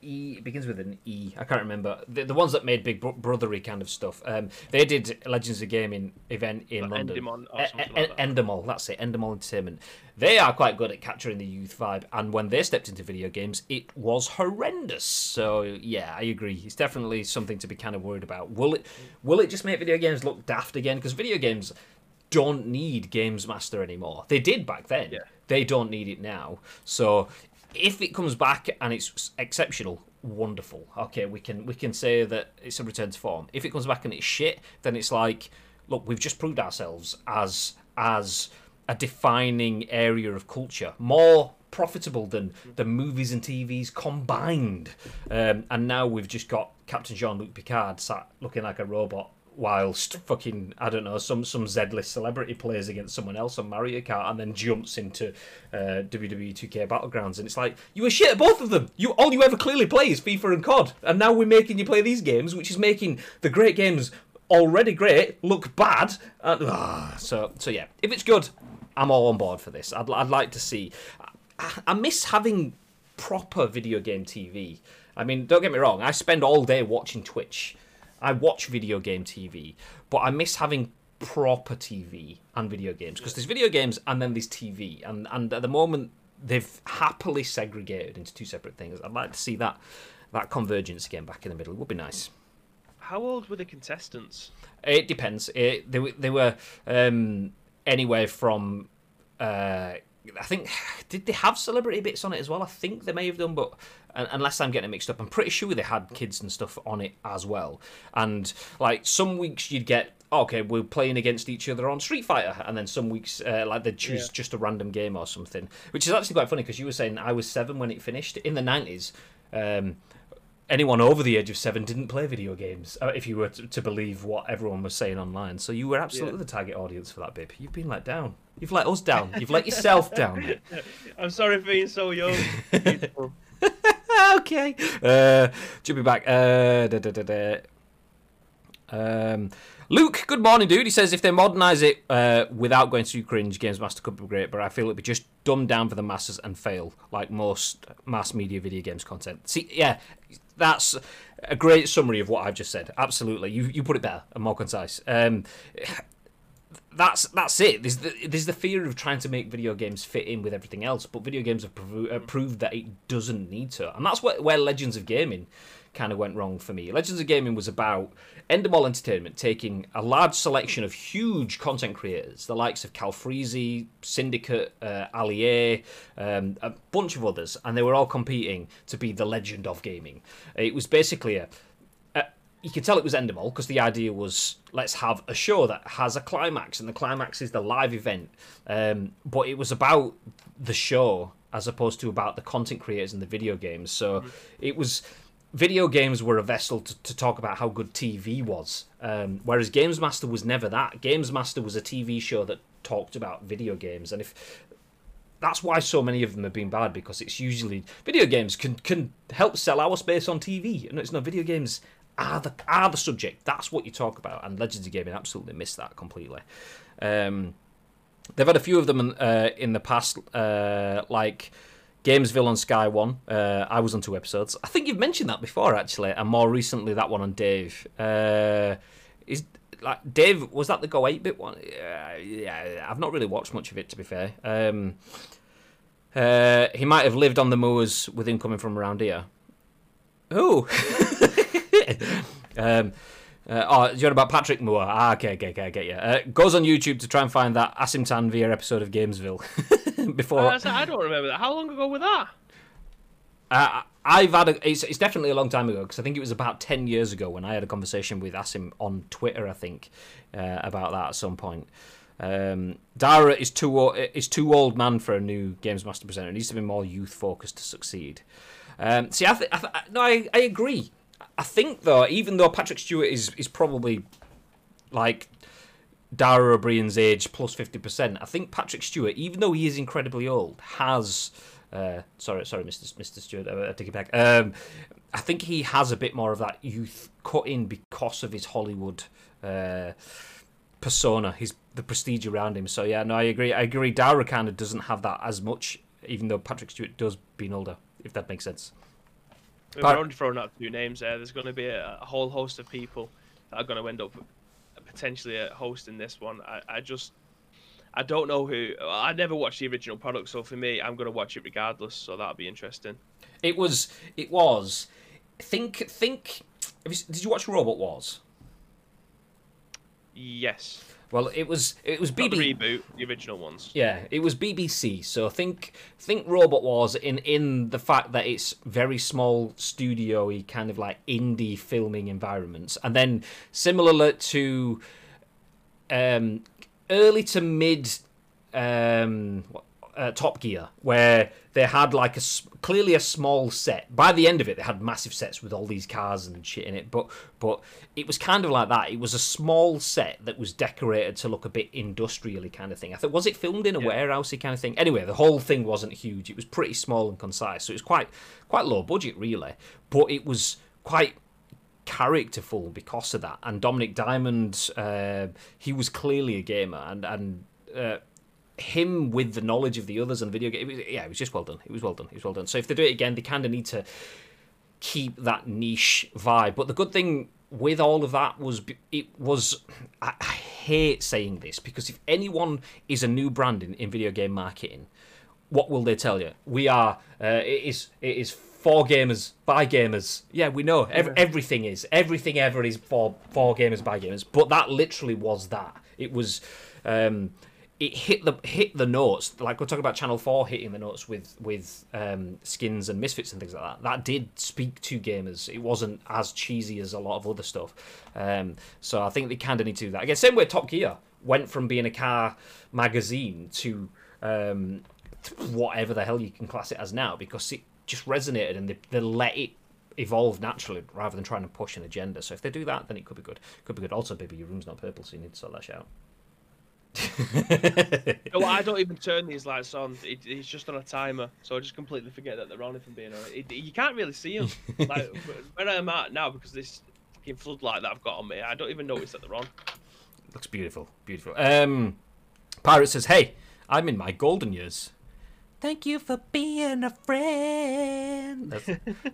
e, it begins with an E. I can't remember. The, the ones that made big bro brothery kind of stuff. Um, they did Legends of Gaming event in like London. Endemol or something like that. Endemol, that's it. Endemol Entertainment. They are quite good at capturing the youth vibe, and when they stepped into video games, it was horrendous. So yeah, I agree. It's definitely something to be kind of worried about. Will it? Will it just make video games look daft again? Because video games don't need Games Master anymore. They did back then. Yeah. They don't need it now. So if it comes back and it's exceptional, wonderful. Okay, we can we can say that it's a return to form. If it comes back and it's shit, then it's like, look, we've just proved ourselves as as. a defining area of culture, more profitable than the movies and T Vs combined. Um, and now we've just got Captain Jean-Luc Picard sat looking like a robot whilst fucking, I don't know, some, some Z-list celebrity plays against someone else on Mario Kart and then jumps into uh, W W E two K Battlegrounds. And it's like, you were shit at both of them. You All you ever clearly play is FIFA and C O D. And now we're making you play these games, which is making the great games already great look bad. And, uh, so, so, yeah, if it's good... I'm all on board for this. I'd, I'd like to see... I, I miss having proper video game T V. I mean, don't get me wrong. I spend all day watching Twitch. I watch video game T V. But I miss having proper T V and video games. Because there's video games and then there's T V. And, and at the moment, they've happily segregated into two separate things. I'd like to see that, that convergence again back in the middle. It would be nice. How old were the contestants? It depends. It, they, they were... Um, Anywhere from, uh, I think, did they have celebrity bits on it as well? I think they may have done, but unless I'm getting it mixed up, I'm pretty sure they had kids and stuff on it as well. And, like, some weeks you'd get, okay, we're playing against each other on Street Fighter, and then some weeks, uh, like, they'd choose yeah. just a random game or something, which is actually quite funny because you were saying I was seven when it finished. In the nineties, um, anyone over the age of seven didn't play video games, if you were to, to believe what everyone was saying online. So you were absolutely yeah. the target audience for that, Bib. You've been let down. You've let us down. You've let yourself down. I'm sorry for being so young. Okay. Uh, jumping back. Uh, da, da, da, da. Um, Luke, good morning, dude. He says, if they modernise it uh, without going too cringe, Games Master could be great, but I feel it'd be just dumbed down for the masses and fail, like most mass media video games content. See, yeah... That's a great summary of what I've just said. Absolutely. You you put it better and more concise. Um, that's that's it. There's the, there's the fear of trying to make video games fit in with everything else, but video games have prov- uh, proved that it doesn't need to. And that's where, where Legends of Gaming kind of went wrong for me. Legends of Gaming was about Endemol Entertainment taking a large selection of huge content creators, the likes of Calfreezy, Syndicate, uh, Allier, um, a bunch of others, and they were all competing to be the Legend of Gaming. It was basically a... You could tell it was Endemol because the idea was, let's have a show that has a climax, and the climax is the live event. Um, but it was about the show as opposed to about the content creators and the video games. So it was... Video games were a vessel to, to talk about how good T V was, um, whereas GamesMaster was never that. GamesMaster was a T V show that talked about video games, and if... That's why so many of them have been bad, because it's usually... Video games can, can help sell our space on T V, and it's not video games... Are the, are the subject. That's what you talk about, and Legends of Gaming absolutely missed that completely. Um, they've had a few of them in, uh, in the past, uh, like Gamesville on Sky One. Uh, I was on two episodes. I think you've mentioned that before, actually, and more recently that one on Dave. Uh, is like Dave? Was that the Go eight bit one? Uh, yeah, I've not really watched much of it, to be fair. Um, uh, he might have lived on the moors with him coming from around here. Who? um, uh, oh, you're about Patrick Moore. Ah, okay, okay, okay, I get you. Uh, goes on YouTube to try and find that Asimtan Veer episode of Gamesville. Before uh, I don't remember that. How long ago was that? Uh, I've had a, it's, it's definitely a long time ago, because I think it was about ten years ago when I had a conversation with Asim on Twitter. I think uh, about that at some point. Um, Dara is too is too old man for a new GamesMaster presenter. It needs to be more youth focused to succeed. Um, see, I, th- I th- no, I, I agree. I think, though, even though Patrick Stewart is, is probably, like, Dara O'Brien's age plus fifty percent, I think Patrick Stewart, even though he is incredibly old, has... Uh, sorry, sorry, Mister Mister Stewart, I take it back. Um, I think he has a bit more of that youth cut in because of his Hollywood uh, persona, his the prestige around him. So, yeah, no, I agree. I agree. Dara kind of doesn't have that as much, even though Patrick Stewart does being older, if that makes sense. We've already thrown out two names there. There's going to be a, a whole host of people that are going to end up potentially hosting this one. I, I just, I don't know who. I never watched the original product, so for me, I'm going to watch it regardless. So that'll be interesting. It was, it was. Think, think. Have you, did you watch Robot Wars? Yes. Well, it was it was B B C the reboot, the original ones. Yeah, it was B B C. So think think Robot Wars in, in the fact that it's very small studio-y kind of like indie filming environments, and then similar to um, early to mid um, uh, Top Gear, where they had like a clearly a small set. By the end of it, they had massive sets with all these cars and shit in it. But but it was kind of like that. It was a small set that was decorated to look a bit industrially kind of thing. I think was it filmed in a yeah. warehousey kind of thing. Anyway, the whole thing wasn't huge. It was pretty small and concise. So it was quite quite low budget really, but it was quite characterful because of that. And Dominic Diamond, uh, he was clearly a gamer, and and. Uh, him with the knowledge of the others and video game, it was, yeah, it was just well done. It was well done. It was well done. So if they do it again, they kind of need to keep that niche vibe. But the good thing with all of that was it was. I, I hate saying this because if anyone is a new brand in, in video game marketing, what will they tell you? We are. Uh, it is. It is for gamers by gamers. Yeah, we know. Every, everything is. Everything ever is for for gamers by gamers. But that literally was that. It was. Um, It hit the hit the notes, like we're talking about Channel four hitting the notes with with um, skins and misfits and things like that. That did speak to gamers. It wasn't as cheesy as a lot of other stuff. Um, so I think they kind of need to do that again. Same way Top Gear went from being a car magazine to um, whatever the hell you can class it as now, because it just resonated and they, they let it evolve naturally rather than trying to push an agenda. So if they do that, then it could be good. Could be good. Also, baby, your room's not purple, so you need to sort that shit out. No, I don't even turn these lights on. It, it's just on a timer, so I just completely forget that they're on. If I'm being honest, it, you can't really see them. Like where I'm at now, because this fucking floodlight that I've got on me, I don't even notice that they're on. Looks beautiful, beautiful. Um, Pirate says, "Hey, I'm in my golden years." Thank you for being a friend.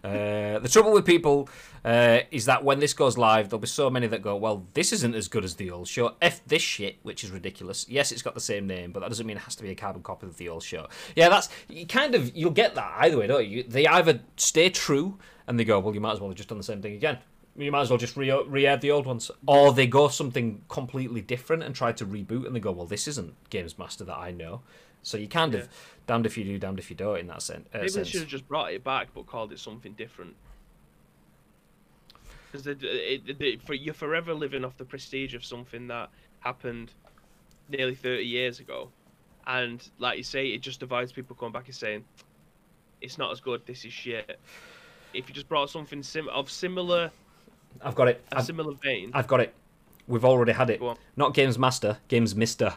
Uh, the trouble with people uh, is that when this goes live, there'll be so many that go, well, this isn't as good as the old show. F this shit, which is ridiculous. Yes, it's got the same name, but that doesn't mean it has to be a carbon copy of the old show. Yeah, that's you kind of, you'll get that either way, don't you? They either stay true and they go, well, you might as well have just done the same thing again. You might as well just re-air re the old ones. Or they go something completely different and try to reboot and they go, well, this isn't Games Master that I know. So you kind yeah. of damned if you do, damned if you don't in that sen uh, Maybe sense. Maybe they should have just brought it back but called it something different. Because for, you're forever living off the prestige of something that happened nearly thirty years ago. And like you say, it just divides people coming back and saying, it's not as good, this is shit. If you just brought something sim of similar... I've got it. A I've, similar vein. I've got it. We've already had it. Not Games Master, Games Mister.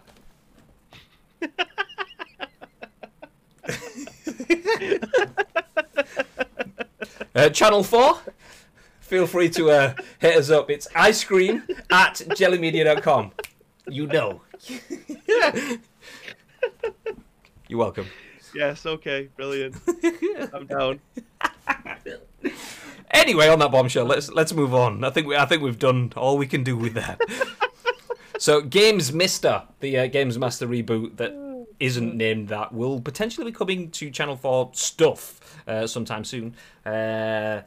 uh, Channel four, feel free to uh, hit us up. It's ice cream at jellymedia dot com. You know. You're welcome. Yes, okay, brilliant. I'm down. Anyway, on that bombshell, let's let's move on. I think we I think we've done all we can do with that. So, Games Mister, the uh, Games Master reboot that isn't named that, will potentially be coming to Channel four stuff uh, sometime soon. Uh,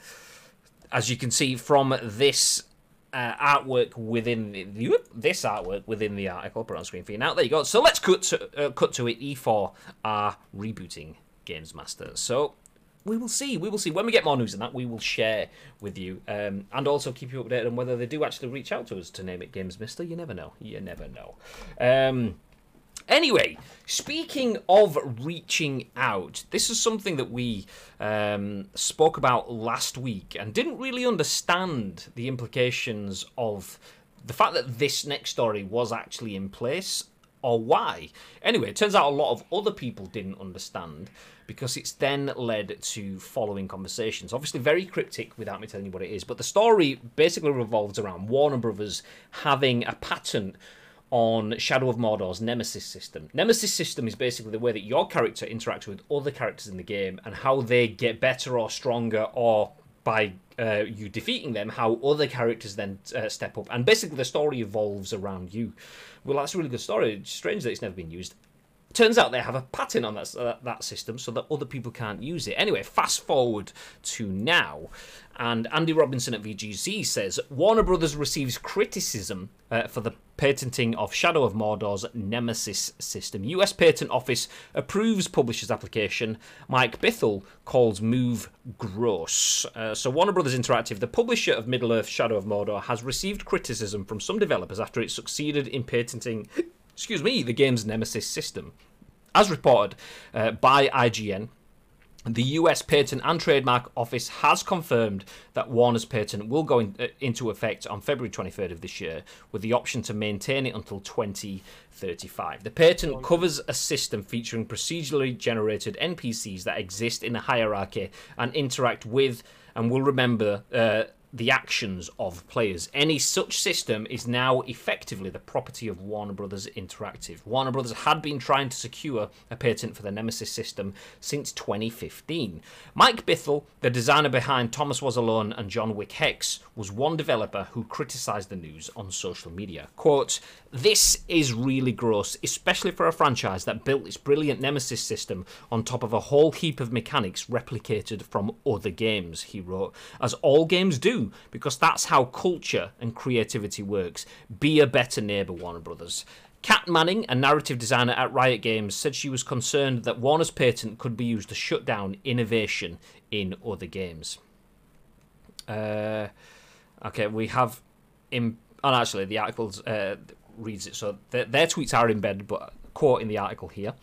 as you can see from this uh, artwork within the, this artwork within the article, I'll put it on screen for you now. There you go. So let's cut to, uh, cut to it. E four are rebooting Games Master. So. We will see. We will see. When we get more news on that, we will share with you um, and also keep you updated on whether they do actually reach out to us to name it Games Mister. You never know. You never know. Um, anyway, speaking of reaching out, this is something that we um, spoke about last week and didn't really understand the implications of the fact that this next story was actually in place or why. Anyway, it turns out a lot of other people didn't understand because it's then led to following conversations. Obviously very cryptic without me telling you what it is, but the story basically revolves around Warner Brothers having a patent on Shadow of Mordor's Nemesis system. Nemesis system is basically the way that your character interacts with other characters in the game and how they get better or stronger or by uh, you defeating them, how other characters then uh, step up. And basically the story evolves around you. Well, that's a really good story. It's strange that it's never been used. Turns out they have a patent on that, uh, that system so that other people can't use it. Anyway, fast forward to now. And Andy Robinson at V G C says, Warner Brothers receives criticism uh, for the patenting of Shadow of Mordor's Nemesis system. U S Patent Office approves publisher's application. Mike Bithell calls move gross. Uh, so Warner Brothers Interactive, the publisher of Middle-earth Shadow of Mordor, has received criticism from some developers after it succeeded in patenting... excuse me, the game's Nemesis system. As reported uh, by I G N, the U S Patent and Trademark Office has confirmed that Warner's patent will go in, uh, into effect on February twenty-third of this year, with the option to maintain it until twenty thirty-five. The patent covers a system featuring procedurally generated N P Cs that exist in a hierarchy and interact with and will remember... Uh, the actions of players. Any such system is now effectively the property of Warner Brothers Interactive. Warner Brothers had been trying to secure a patent for the Nemesis system since twenty fifteen. Mike Bithell, the designer behind Thomas Was Alone and John Wick Hex, was one developer who criticised the news on social media. Quote, "This is really gross, especially for a franchise that built its brilliant Nemesis system on top of a whole heap of mechanics replicated from other games," he wrote, "as all games do, because that's how culture and creativity works. Be a better neighbour, Warner Brothers." Kat Manning, a narrative designer at Riot Games, said she was concerned that Warner's patent could be used to shut down innovation in other games. Uh, okay, we have... in, and actually, the article uh, reads it, so their, their tweets are embedded, but quote in the article here.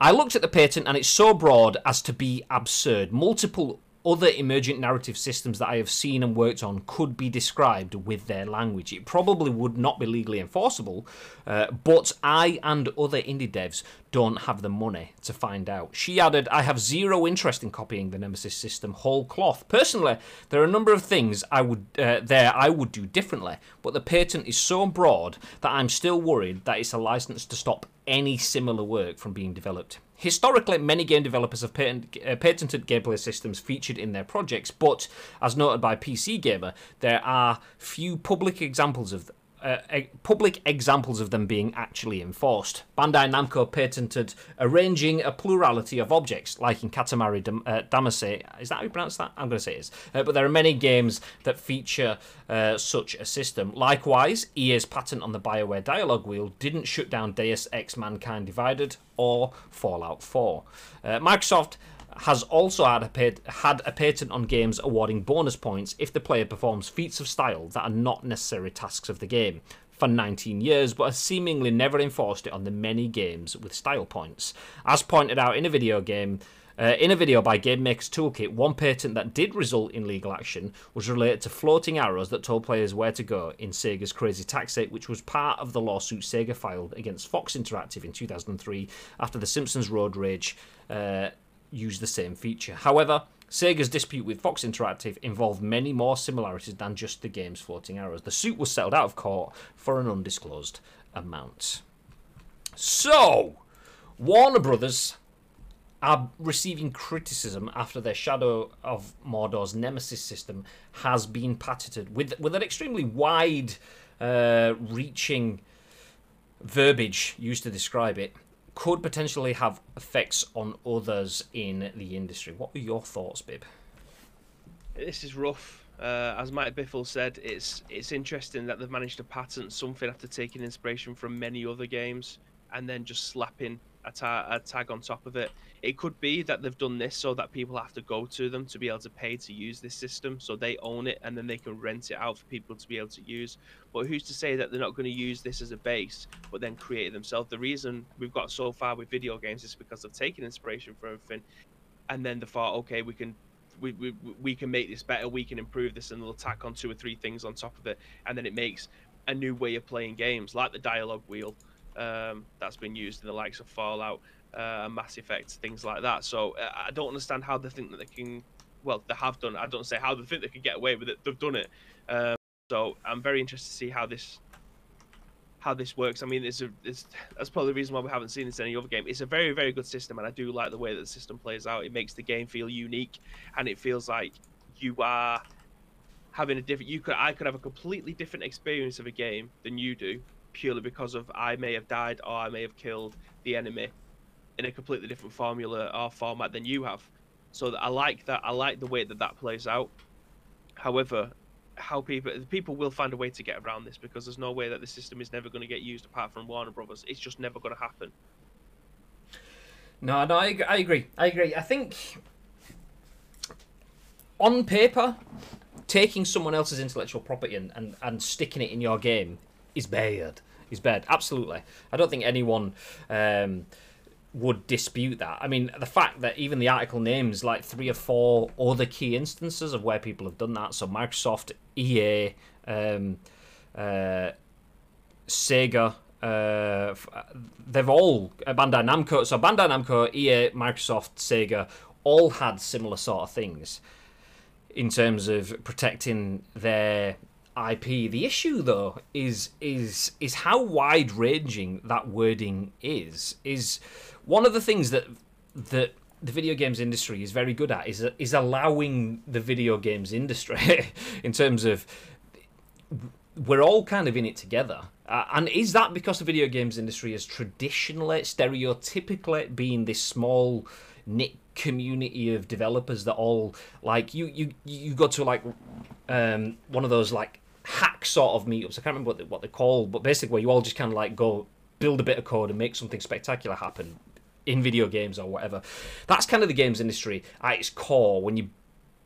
"I looked at the patent and it's so broad as to be absurd. Multiple... other emergent narrative systems that I have seen and worked on could be described with their language. It probably would not be legally enforceable, uh, but I and other indie devs don't have the money to find out." She added, "I have zero interest in copying the Nemesis system whole cloth. Personally, there are a number of things I would uh, there I would do differently, but the patent is so broad that I'm still worried that it's a license to stop any similar work from being developed. Historically, many game developers have patent, uh, patented gameplay systems featured in their projects, but, as noted by P C Gamer, there are few public examples of uh, e public examples of them being actually enforced. Bandai Namco patented arranging a plurality of objects, like in Katamari Dam uh, Damacy. Is that how you pronounce that? I'm going to say it is. Uh, but there are many games that feature uh, such a system. Likewise, E A's patent on the BioWare dialogue wheel didn't shut down Deus Ex Mankind Divided or Fallout four. Uh, Microsoft has also had a, pat had a patent on games awarding bonus points if the player performs feats of style that are not necessary tasks of the game for nineteen years, but has seemingly never enforced it on the many games with style points. As pointed out in a video game, Uh, in a video by Game Maker's Toolkit, one patent that did result in legal action was related to floating arrows that told players where to go in Sega's Crazy Taxi, which was part of the lawsuit Sega filed against Fox Interactive in two thousand three after The Simpsons Road Rage uh, used the same feature. However, Sega's dispute with Fox Interactive involved many more similarities than just the game's floating arrows. The suit was settled out of court for an undisclosed amount. So, Warner Brothers are receiving criticism after their Shadow of Mordor's Nemesis system has been patented with with an extremely wide uh, reaching verbiage used to describe it, could potentially have effects on others in the industry. What were your thoughts, Bib? This is rough. Uh, as Mike Biffle said, it's it's interesting that they've managed to patent something after taking inspiration from many other games and then just slapping A, ta a tag on top of it. It could be that they've done this so that people have to go to them to be able to pay to use this system, so they own it and then they can rent it out for people to be able to use. But who's to say that they're not going to use this as a base but then create it themselves? The reason we've got so far with video games is because they've taken inspiration from everything and then they thought, okay, we can we, we, we can make this better, we can improve this, and they'll tack on two or three things on top of it, and then it makes a new way of playing games, like the dialogue wheel Um, that's been used in the likes of Fallout, uh, Mass Effect, things like that. So uh, I don't understand how they think that they can. Well, they have done. I don't say how they think they can get away with it. They've done it. Um, so I'm very interested to see how this how this works. I mean, it's, a, it's that's probably the reason why we haven't seen this in any other game. It's a very very good system, and I do like the way that the system plays out. It makes the game feel unique, and it feels like you are having a different. You could I could have a completely different experience of a game than you do, purely because of I may have died or I may have killed the enemy in a completely different formula or format than you have. So that I like that. I like the way that that plays out. However, how people people will find a way to get around this, because there's no way that the system is never going to get used apart from Warner Brothers. It's just never going to happen. No, no, I, I agree. I agree. I think on paper, taking someone else's intellectual property and, and, and sticking it in your game is bad. Is bad. Absolutely. I don't think anyone um, would dispute that. I mean, the fact that even the article names like three or four other key instances of where people have done that. So Microsoft, E A, um, uh, Sega, uh, they've all uh, Bandai Namco. So Bandai Namco, E A, Microsoft, Sega, all had similar sort of things in terms of protecting their I P. The issue though is is is how wide ranging that wording is. Is one of the things that that the video games industry is very good at is is allowing the video games industry in terms of we're all kind of in it together. Uh, and is that because the video games industry has traditionally, stereotypically been this small knit community of developers that all like you you you go to like um one of those like hack sort of meetups. I can't remember what they, what they're called, but basically where you all just kind of like go build a bit of code and make something spectacular happen in video games or whatever. That's kind of the games industry at its core when you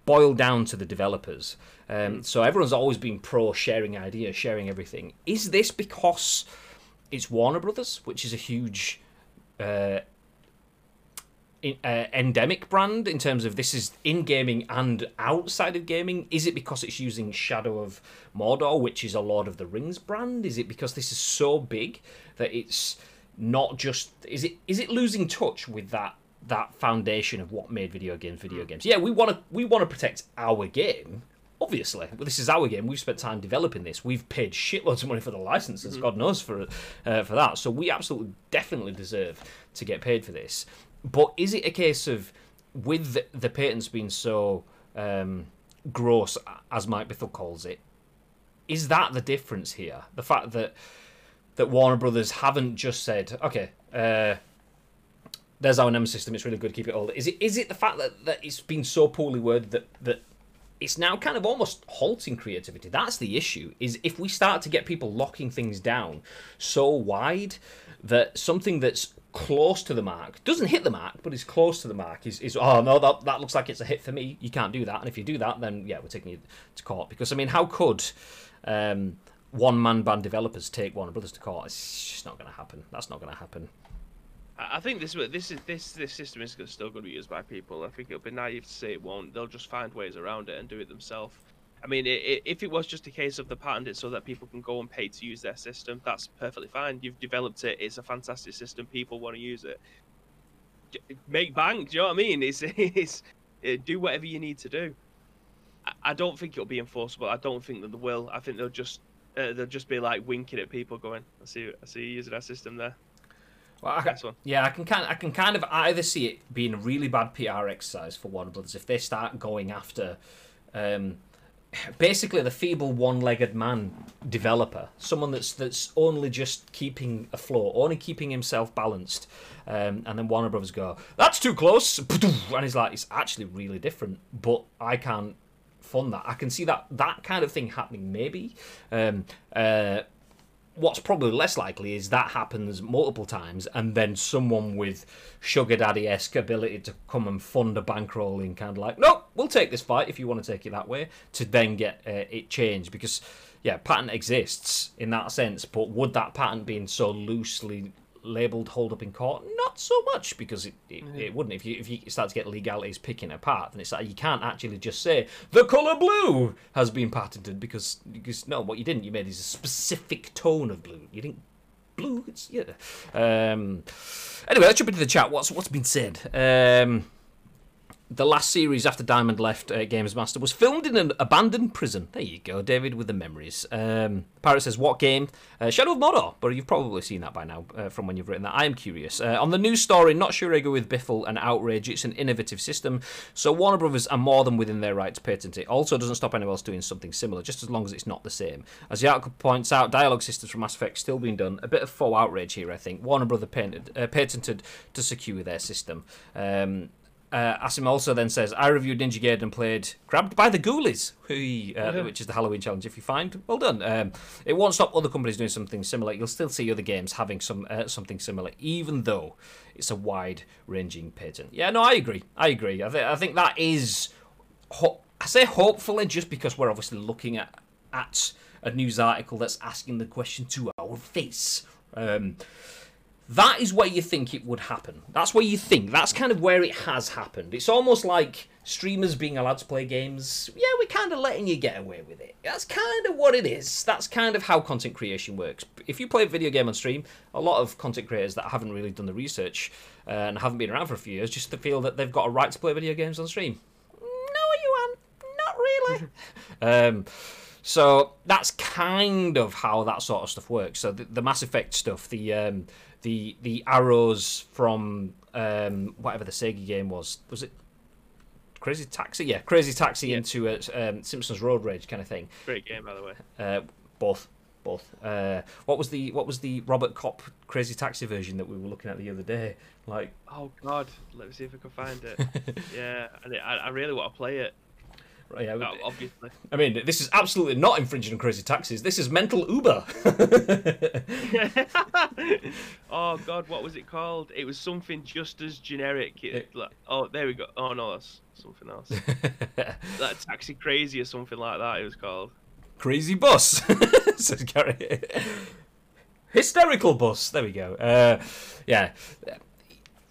boil down to the developers. Um, so everyone's always been pro sharing ideas, sharing everything. Is this because it's Warner Brothers, which is a huge uh, in, uh, endemic brand in terms of this is in gaming and outside of gaming? Is it because it's using Shadow of Mordor, which is a Lord of the Rings brand? Is it because this is so big that it's not just... Is it is it losing touch with that that foundation of what made video games video games? Yeah, we want to we want to protect our game. Obviously, well, this is our game. We've spent time developing this. We've paid shitloads of money for the licenses, mm-hmm. God knows for uh, for that. So we absolutely, definitely deserve to get paid for this. But is it a case of, with the, the patents being so um, gross, as Mike Bithell calls it, is that the difference here? The fact that that Warner Brothers haven't just said, okay, uh, there's our N E M system, it's really good, keep it all. Is it is it the fact that, that it's been so poorly worded that, that it's now kind of almost halting creativity? That's the issue, is if we start to get people locking things down so wide that something that's close to the mark, doesn't hit the mark, but is close to the mark, is, is oh, no, that, that looks like it's a hit for me. You can't do that. And if you do that, then, yeah, we're taking you to court. Because, I mean, how could um, one-man band developers take Warner Brothers to court? It's just not going to happen. That's not going to happen. I think this this is this this system is still going to be used by people. I think it'll be naive to say it won't. They'll just find ways around it and do it themselves. I mean, it, it, if it was just a case of the patent it so that people can go and pay to use their system, that's perfectly fine. You've developed it. It's a fantastic system. People want to use it. Make bank. Do you know what I mean? It's it's it, do whatever you need to do. I, I don't think it'll be enforceable. I don't think that they will. I think they'll just uh, they'll just be like winking at people, going, "I see, I see you using our system there." Well, I can, yeah, I can kind of, I can kind of either see it being a really bad P R exercise for Warner Brothers if they start going after, um, basically the feeble one-legged man developer, someone that's that's only just keeping afloat, only keeping himself balanced, um, and then Warner Brothers go, "That's too close," and he's like, "It's actually really different, but I can't fund that." I can see that that kind of thing happening maybe. Um, uh, What's probably less likely is that happens multiple times and then someone with sugar daddy-esque ability to come and fund a bankrolling kind of like, no, we'll take this fight if you want to take it that way, to then get uh, it changed. Because, yeah, patent exists in that sense, but would that patent being so loosely labelled hold up in court? Not so much, because it, it, mm-hmm. it wouldn't. If you if you start to get legalities picking apart, then it's like you can't actually just say the colour blue has been patented, because, because no, what you didn't, you made is a specific tone of blue. You didn't blue. It's yeah. Um, anyway, let's jump into the chat. What's what's been said? Um, the last series after Diamond left uh, Games Master was filmed in an abandoned prison. There you go, David, with the memories. Um, Pirate says, what game? Uh, Shadow of Mordor, but you've probably seen that by now uh, from when you've written that. I am curious. Uh, on the news story, not sure I go with Bithell and outrage. It's an innovative system, so Warner Brothers are more than within their right to patent it. Also doesn't stop anyone else doing something similar, just as long as it's not the same. As the article points out, dialogue systems from Mass Effect still being done. A bit of faux outrage here, I think. Warner Brothers patented, uh, patented to secure their system. Um... Uh, Asim also then says, I reviewed Ninja Gaiden and played Grabbed by the Ghoulies, hey, uh, yeah. which is the Halloween challenge, if you find. Well done. Um, it won't stop other companies doing something similar. You'll still see other games having some uh, something similar, even though it's a wide-ranging patent. Yeah, no, I agree. I agree. I, th- I think that is... Ho- I say hopefully just because we're obviously looking at, at a news article that's asking the question to our face. Um That is where you think it would happen. That's where you think. That's kind of where it has happened. It's almost like streamers being allowed to play games. Yeah, we're kind of letting you get away with it. That's kind of what it is. That's kind of how content creation works. If you play a video game on stream, a lot of content creators that haven't really done the research and haven't been around for a few years just feel that they've got a right to play video games on stream. No, you aren't. Not really. um... So that's kind of how that sort of stuff works. So the, the Mass Effect stuff, the um, the the arrows from um, whatever the Sega game was, was it Crazy Taxi? Yeah, Crazy Taxi yeah. into a, um, Simpsons Road Rage kind of thing. Great game, by the way. Uh, both, both. Uh, what was the what was the Robert Kopp Crazy Taxi version that we were looking at the other day? Like, oh god, let me see if I can find it. yeah, I, I really want to play it. Right, yeah, oh, obviously. I mean, this is absolutely not infringing on Crazy Taxis. This is mental Uber. oh God, what was it called? It was something just as generic. It, it, like, oh, there we go. Oh no, that's something else. like Taxi Crazy or something like that. It was called Crazy Bus. Says Gary. Hysterical Bus. There we go. Uh, yeah.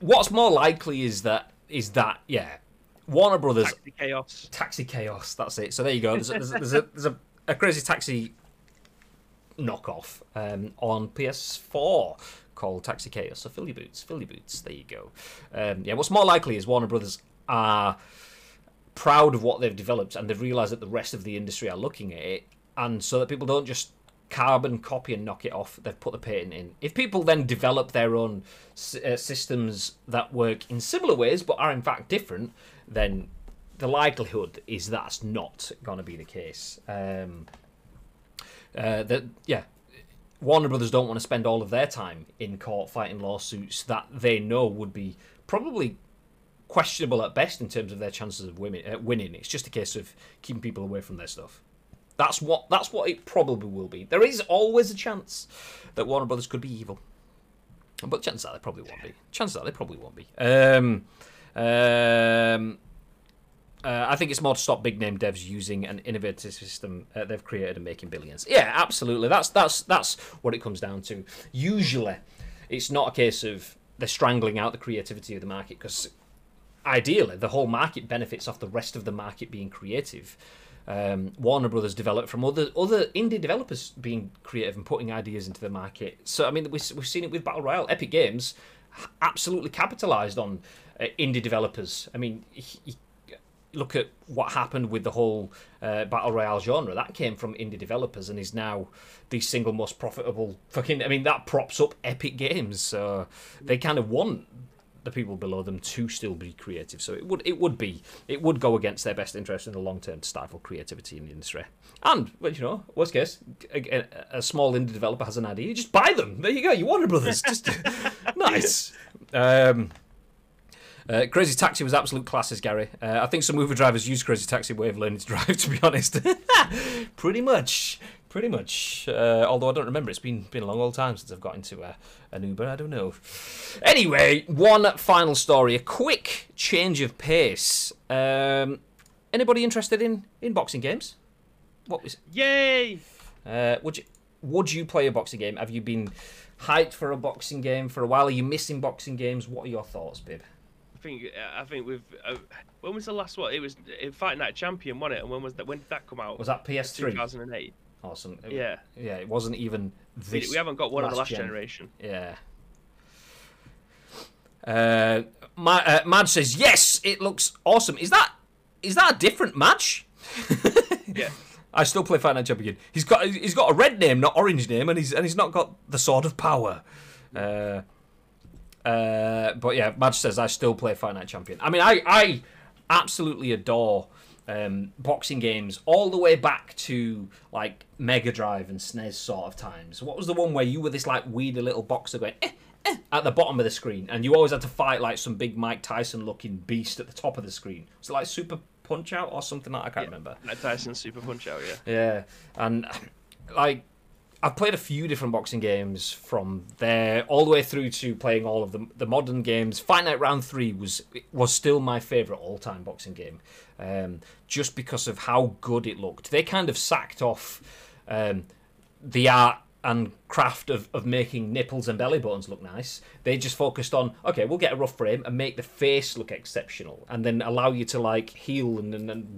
What's more likely is that is that yeah. Warner Brothers... Taxi Chaos. Taxi Chaos, that's it. So there you go. There's a, there's a, there's a, there's a, a Crazy Taxi knockoff um, on P S four called Taxi Chaos. So fill your boots, fill your boots. There you go. Um, yeah, what's more likely is Warner Brothers are proud of what they've developed and they've realised that the rest of the industry are looking at it, and so that people don't just carbon copy and knock it off. They've put the patent in. If people then develop their own uh, systems that work in similar ways but are in fact different, then the likelihood is that's not going to be the case. Um, uh, that yeah, Warner Brothers don't want to spend all of their time in court fighting lawsuits that they know would be probably questionable at best in terms of their chances of women, uh, winning. It's just a case of keeping people away from their stuff. That's what that's what it probably will be. There is always a chance that Warner Brothers could be evil, but chances are they probably won't be. Chances are they probably won't be. Um, um, uh, I think it's more to stop big name devs using an innovative system uh, they've created and making billions. Yeah, absolutely. That's that's that's what it comes down to. Usually, it's not a case of they're strangling out the creativity of the market, because ideally the whole market benefits off the rest of the market being creative. Um, Warner Brothers developed from other other indie developers being creative and putting ideas into the market. So I mean, we've we've seen it with Battle Royale. Epic Games absolutely capitalized on uh, indie developers. I mean, he, he, look at what happened with the whole uh, Battle Royale genre. That came from indie developers and is now the single most profitable fucking. I mean, that props up Epic Games. So they kind of want the people below them to still be creative, so it would it would be it would go against their best interest in the long term to stifle creativity in the industry. And well, you know, worst case, a, a, a small indie developer has an idea, you just buy them. There you go, you Warner Brothers. Just nice. Um, uh, Crazy Taxi was absolute classes, Gary. Uh, I think some Uber drivers use Crazy Taxi way of learning to drive. To be honest, pretty much. Pretty much, uh, although I don't remember. It's been been a long old time since I've got into a, an Uber. I don't know. Anyway, one final story. A quick change of pace. Um, anybody interested in, in boxing games? What was? Yay! Uh, would you would you play a boxing game? Have you been hyped for a boxing game for a while? Are you missing boxing games? What are your thoughts, Bib? I think I think we've. Uh, when was the last one? It was Fight Night Champion, wasn't it? And when was that? When did that come out? Was that P S three? two thousand eight. Awesome. It, yeah. Yeah, it wasn't even this. We haven't got one of the last gen. generation. Yeah. Uh, Ma- uh, Madge says, yes, it looks awesome. Is that is that a different Madge? Yeah. I still play Fight Night Champion. He's got he's got a red name, not orange name, and he's and he's not got the Sword of Power. Uh, uh, but yeah, Madge says, I still play Fight Night Champion. I mean, I, I absolutely adore Um, boxing games all the way back to like Mega Drive and S N E S sort of times. What was the one where you were this like weedy little boxer going eh, eh, at the bottom of the screen, and you always had to fight like some big Mike Tyson looking beast at the top of the screen? Was it like Super Punch Out or something like that? I can't yeah, remember. Mike Tyson's Super Punch Out, yeah. Yeah, and like I've played a few different boxing games from there all the way through to playing all of the, the modern games. Fight Night Round three was was still my favourite all-time boxing game, um, just because of how good it looked. They kind of sacked off um, the art and craft of, of making nipples and belly buttons look nice. They just focused on, okay, we'll get a rough frame and make the face look exceptional, and then allow you to like heal and then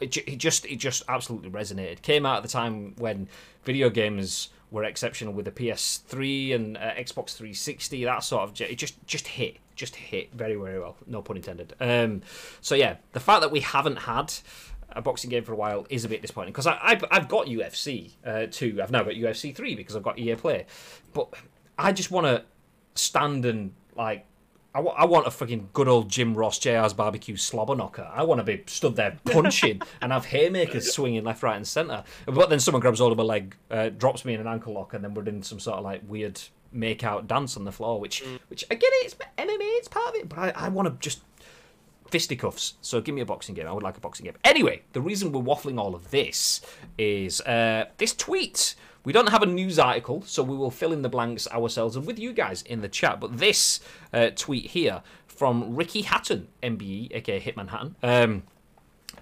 it, it just it just absolutely resonated. Came out at the time when video games were exceptional with the P S three and uh, Xbox three sixty, that sort of, it just just hit, just hit very, very well, no pun intended. Um, so yeah, the fact that we haven't had a boxing game for a while is a bit disappointing, because I've, I've got U F C uh, two, I've now got U F C three because I've got E A Play, but I just want to stand and like, I, w- I want a fucking good old Jim Ross, J R's Barbecue slobber knocker. I want to be stood there punching and have haymakers swinging left, right and centre, but then someone grabs hold of my leg, uh, drops me in an ankle lock, and then we're in some sort of like weird make out dance on the floor, which, which I get it, it's M M A, it's part of it, but I, I want to just fisticuffs. So give me a boxing game. I would like a boxing game. Anyway, the reason we're waffling all of this is uh, this tweet. We don't have a news article, so we will fill in the blanks ourselves and with you guys in the chat. But this uh, tweet here from Ricky Hatton, M B E, aka Hitman Hatton. Um,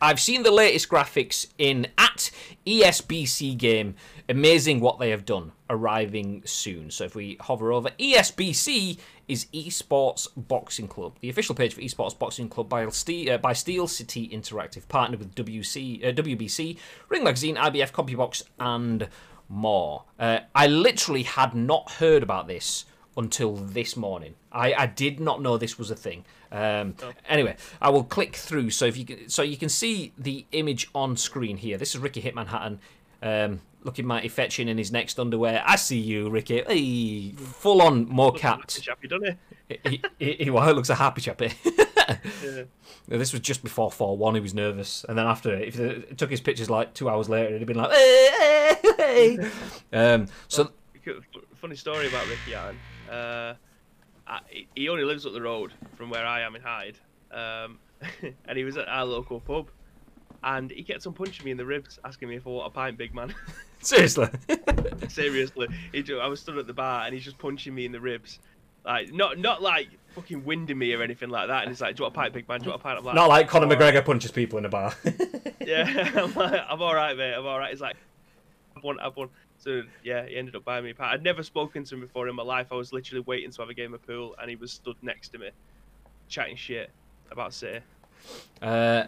I've seen the latest graphics in at E S B C game. Amazing what they have done. Arriving soon. So if we hover over, E S B C is Esports Boxing Club. The official page for Esports Boxing Club by Steel, uh, by Steel City Interactive. Partnered with W C, uh, W B C, Ring Magazine, I B F, CompuBox, and more. Uh, I literally had not heard about this until this morning. I, I did not know this was a thing. Um, oh. Anyway, I will click through. So if you can, so you can see the image on screen here. This is Ricky Hitman Hatton Um, looking mighty fetching in his next underwear. I see you, Ricky. Hey, full on more cat. Happy chappy, doesn't he? he, he, he, he well, looks a happy chappy. Yeah. This was just before four one. He was nervous, and then after it, if it took his pictures like two hours later, it'd have been like, hey, hey, hey. Um, so well, funny story about Ricky Allen. Uh, I, he only lives up the road from where I am in Hyde, um, and he was at our local pub. And he gets on punching me in the ribs, asking me if I want a pint, big man. Seriously? Seriously. He just, I was stood at the bar, and he's just punching me in the ribs. Like, not not like fucking winding me or anything like that. And he's like, do you want a pint, big man? Do you want a pint? I'm like, not like Conor McGregor right. punches people in a bar. Yeah, I'm like, I'm all right, mate. I'm all right. He's like, I've won, I've won. So, yeah, he ended up buying me a pint. I'd never spoken to him before in my life. I was literally waiting to have a game of pool, and he was stood next to me, chatting shit about City. Uh...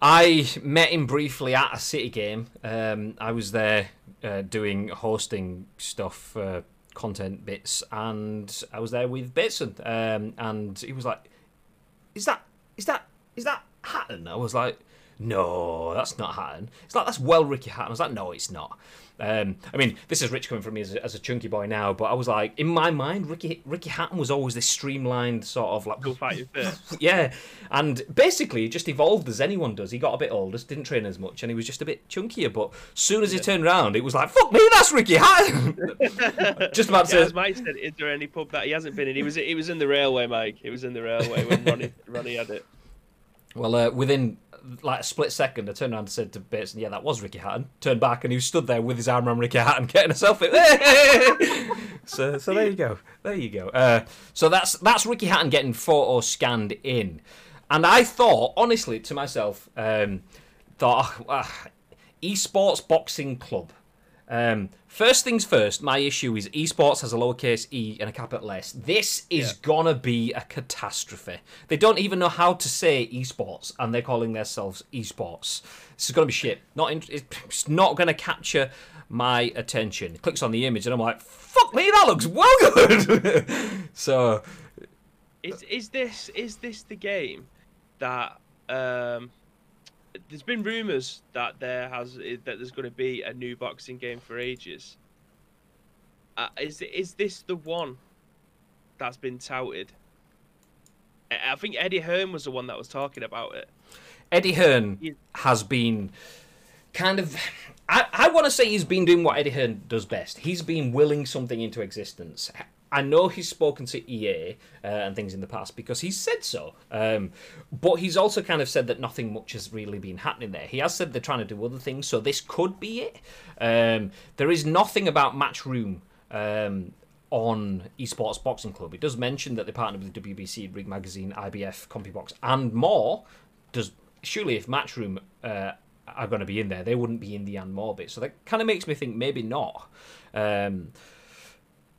I met him briefly at a City game. Um, I was there uh, doing hosting stuff, uh, content bits, and I was there with Bateson. Um, and he was like, "Is that, is that, is that Hatton?" I was like, "No, that's not Hatton." It's like, "That's well Ricky Hatton." I was like, "No, it's not." Um, I mean, this is rich coming from me as a, as a chunky boy now, but I was like, in my mind, Ricky Ricky Hatton was always this streamlined sort of like, go fight your fit. Yeah, and basically he just evolved as anyone does. He got a bit older, didn't train as much, and he was just a bit chunkier. But as soon as he yeah. turned around, it was like, fuck me, that's Ricky Hatton. Just about to yeah, say, as Mike said, is there any pub that he hasn't been in? He was it was in the railway, Mike. It was in the railway when Ronnie Ronnie had it. Well, uh, within like a split second, I turned around and said to Bateson, yeah, that was Ricky Hatton. Turned back and he stood there with his arm around Ricky Hatton getting a selfie. so so there you go. There you go. Uh, so that's that's Ricky Hatton getting photo scanned in. And I thought, honestly, to myself, um, thought, uh, esports boxing club. Um, first things first, my issue is esports has a lowercase e and a capital S. This is yeah. gonna be a catastrophe. They don't even know how to say esports, and they're calling themselves esports. This is gonna be shit. Not in, it's not gonna capture my attention. It clicks on the image, and I'm like, "Fuck me, that looks well good." So, is is this is this the game that? Um... There's been rumours that there has that there's going to be a new boxing game for ages. Uh, is is this the one that's been touted? I think Eddie Hearn was the one that was talking about it. Eddie Hearn yeah. has been kind of... I, I want to say he's been doing what Eddie Hearn does best. He's been willing something into existence. I know he's spoken to E A uh, and things in the past because he's said so. Um, but he's also kind of said that nothing much has really been happening there. He has said they're trying to do other things, so this could be it. Um, there is nothing about Matchroom um, on Esports Boxing Club. It does mention that they partnered with W B C, Rig Magazine, I B F, CompuBox, and more. Does surely if Matchroom uh, are going to be in there, they wouldn't be in the and more bit. So that kind of makes me think maybe not. Um,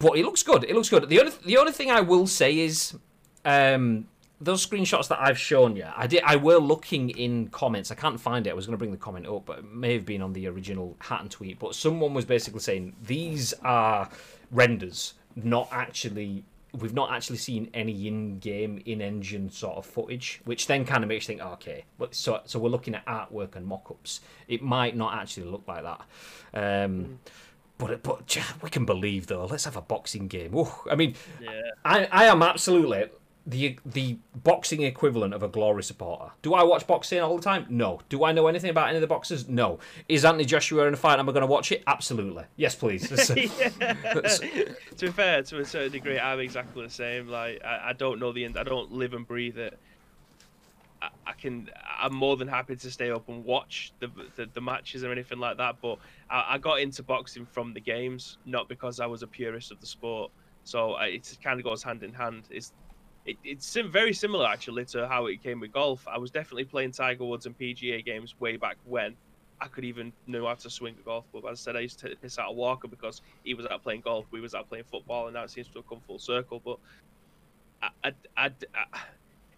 But it looks good. It looks good. The only the only thing I will say is um, those screenshots that I've shown you. I did. I were looking in comments. I can't find it. I was going to bring the comment up, but it may have been on the original Hatton tweet. But someone was basically saying these are renders, not actually. We've not actually seen any in-game, in-engine sort of footage, which then kind of makes you think, oh, okay, but so so we're looking at artwork and mock-ups. It might not actually look like that. Um, mm. But, but we can believe, though. Let's have a boxing game. Ooh, I mean, yeah. I, I am absolutely the the boxing equivalent of a Glory supporter. Do I watch boxing all the time? No. Do I know anything about any of the boxers? No. Is Anthony Joshua in a fight? Am I going to watch it? Absolutely. Yes, please. To be fair, to a certain degree, I'm exactly the same. Like, I, I don't know the end. I don't live and breathe it. I, I can. I'm more than happy to stay up and watch the the, the matches or anything like that. But I, I got into boxing from the games, not because I was a purist of the sport. So I, it kind of goes hand in hand. It's it, it's very similar actually to how it came with golf. I was definitely playing Tiger Woods and P G A games way back when I could even know how to swing a golf club. As I said, I used to piss out Walker because he was out playing golf, we was out playing football, and now it seems to have come full circle. But I I. I, I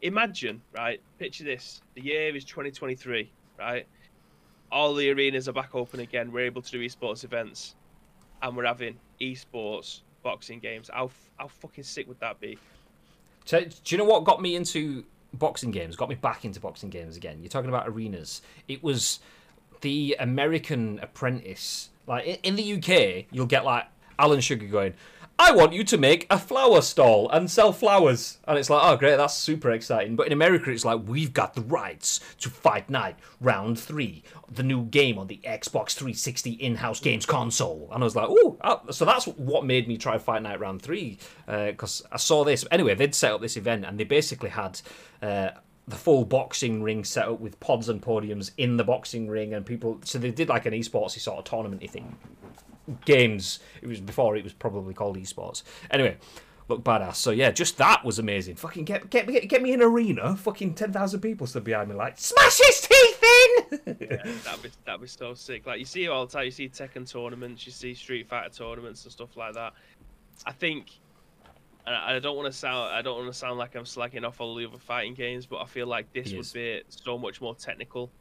imagine, right, picture this, the year is twenty twenty-three, right, all the arenas are back open again, we're able to do esports events, and we're having esports boxing games. How, how fucking sick would that be? So, do you know what got me into boxing games, got me back into boxing games again? You're talking about arenas. It was the American Apprentice. Like, in the U K, you'll get, like, Alan Sugar going, I want you to make a flower stall and sell flowers. And it's like, oh, great, that's super exciting. But in America, it's like, we've got the rights to Fight Night Round three, the new game on the Xbox three sixty in-house games console. And I was like, ooh, so that's what made me try Fight Night Round three, because uh, I saw this. Anyway, they'd set up this event, and they basically had... Uh, the full boxing ring set up with pods and podiums in the boxing ring, and people, so they did like an esportsy sort of tournament-y thing. Games, it was before it was probably called esports. Anyway, look badass. So yeah, just that was amazing. Fucking get get get, get me an arena, fucking ten thousand people stood behind me like, smash his teeth in. Yeah, that'd be that'd be so sick. Like you see it all the time, you see Tekken tournaments, you see Street Fighter tournaments and stuff like that. I think. And I don't want to sound, I don't want to sound like I'm slacking off all the other fighting games, but I feel like this would be so much more technical.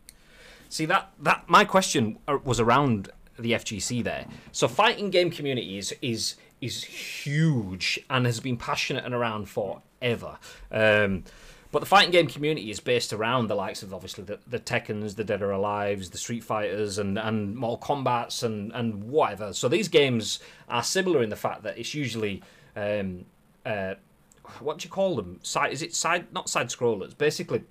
See, that that my question was around the F G C there. So fighting game community is is is huge and has been passionate and around forever. Um, but the fighting game community is based around the likes of obviously the, the Tekkens, the Dead or Alives, the Street Fighters, and and Mortal Kombats and and whatever. So these games are similar in the fact that it's usually. Um, Uh, what do you call them? Side, is it side? Not side scrollers. Basically,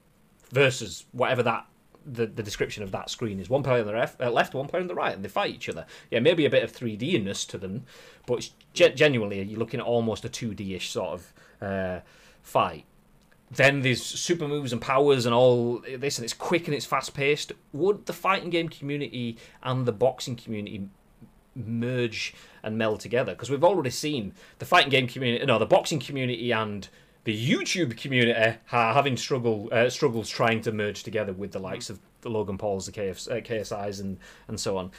versus whatever that the, the description of that screen is. One player on the ref, uh, left, one player on the right, and they fight each other. Yeah, maybe a bit of three D-ness to them, but it's ge genuinely you're looking at almost a two D-ish sort of uh, fight. Then there's super moves and powers and all this, and it's quick and it's fast-paced. Would the fighting game community and the boxing community merge and meld together? Because we've already seen the fighting game community, no, the boxing community and the YouTube community are having struggle uh, struggles trying to merge together with the likes of the Logan Pauls, the K S Is, and and so on.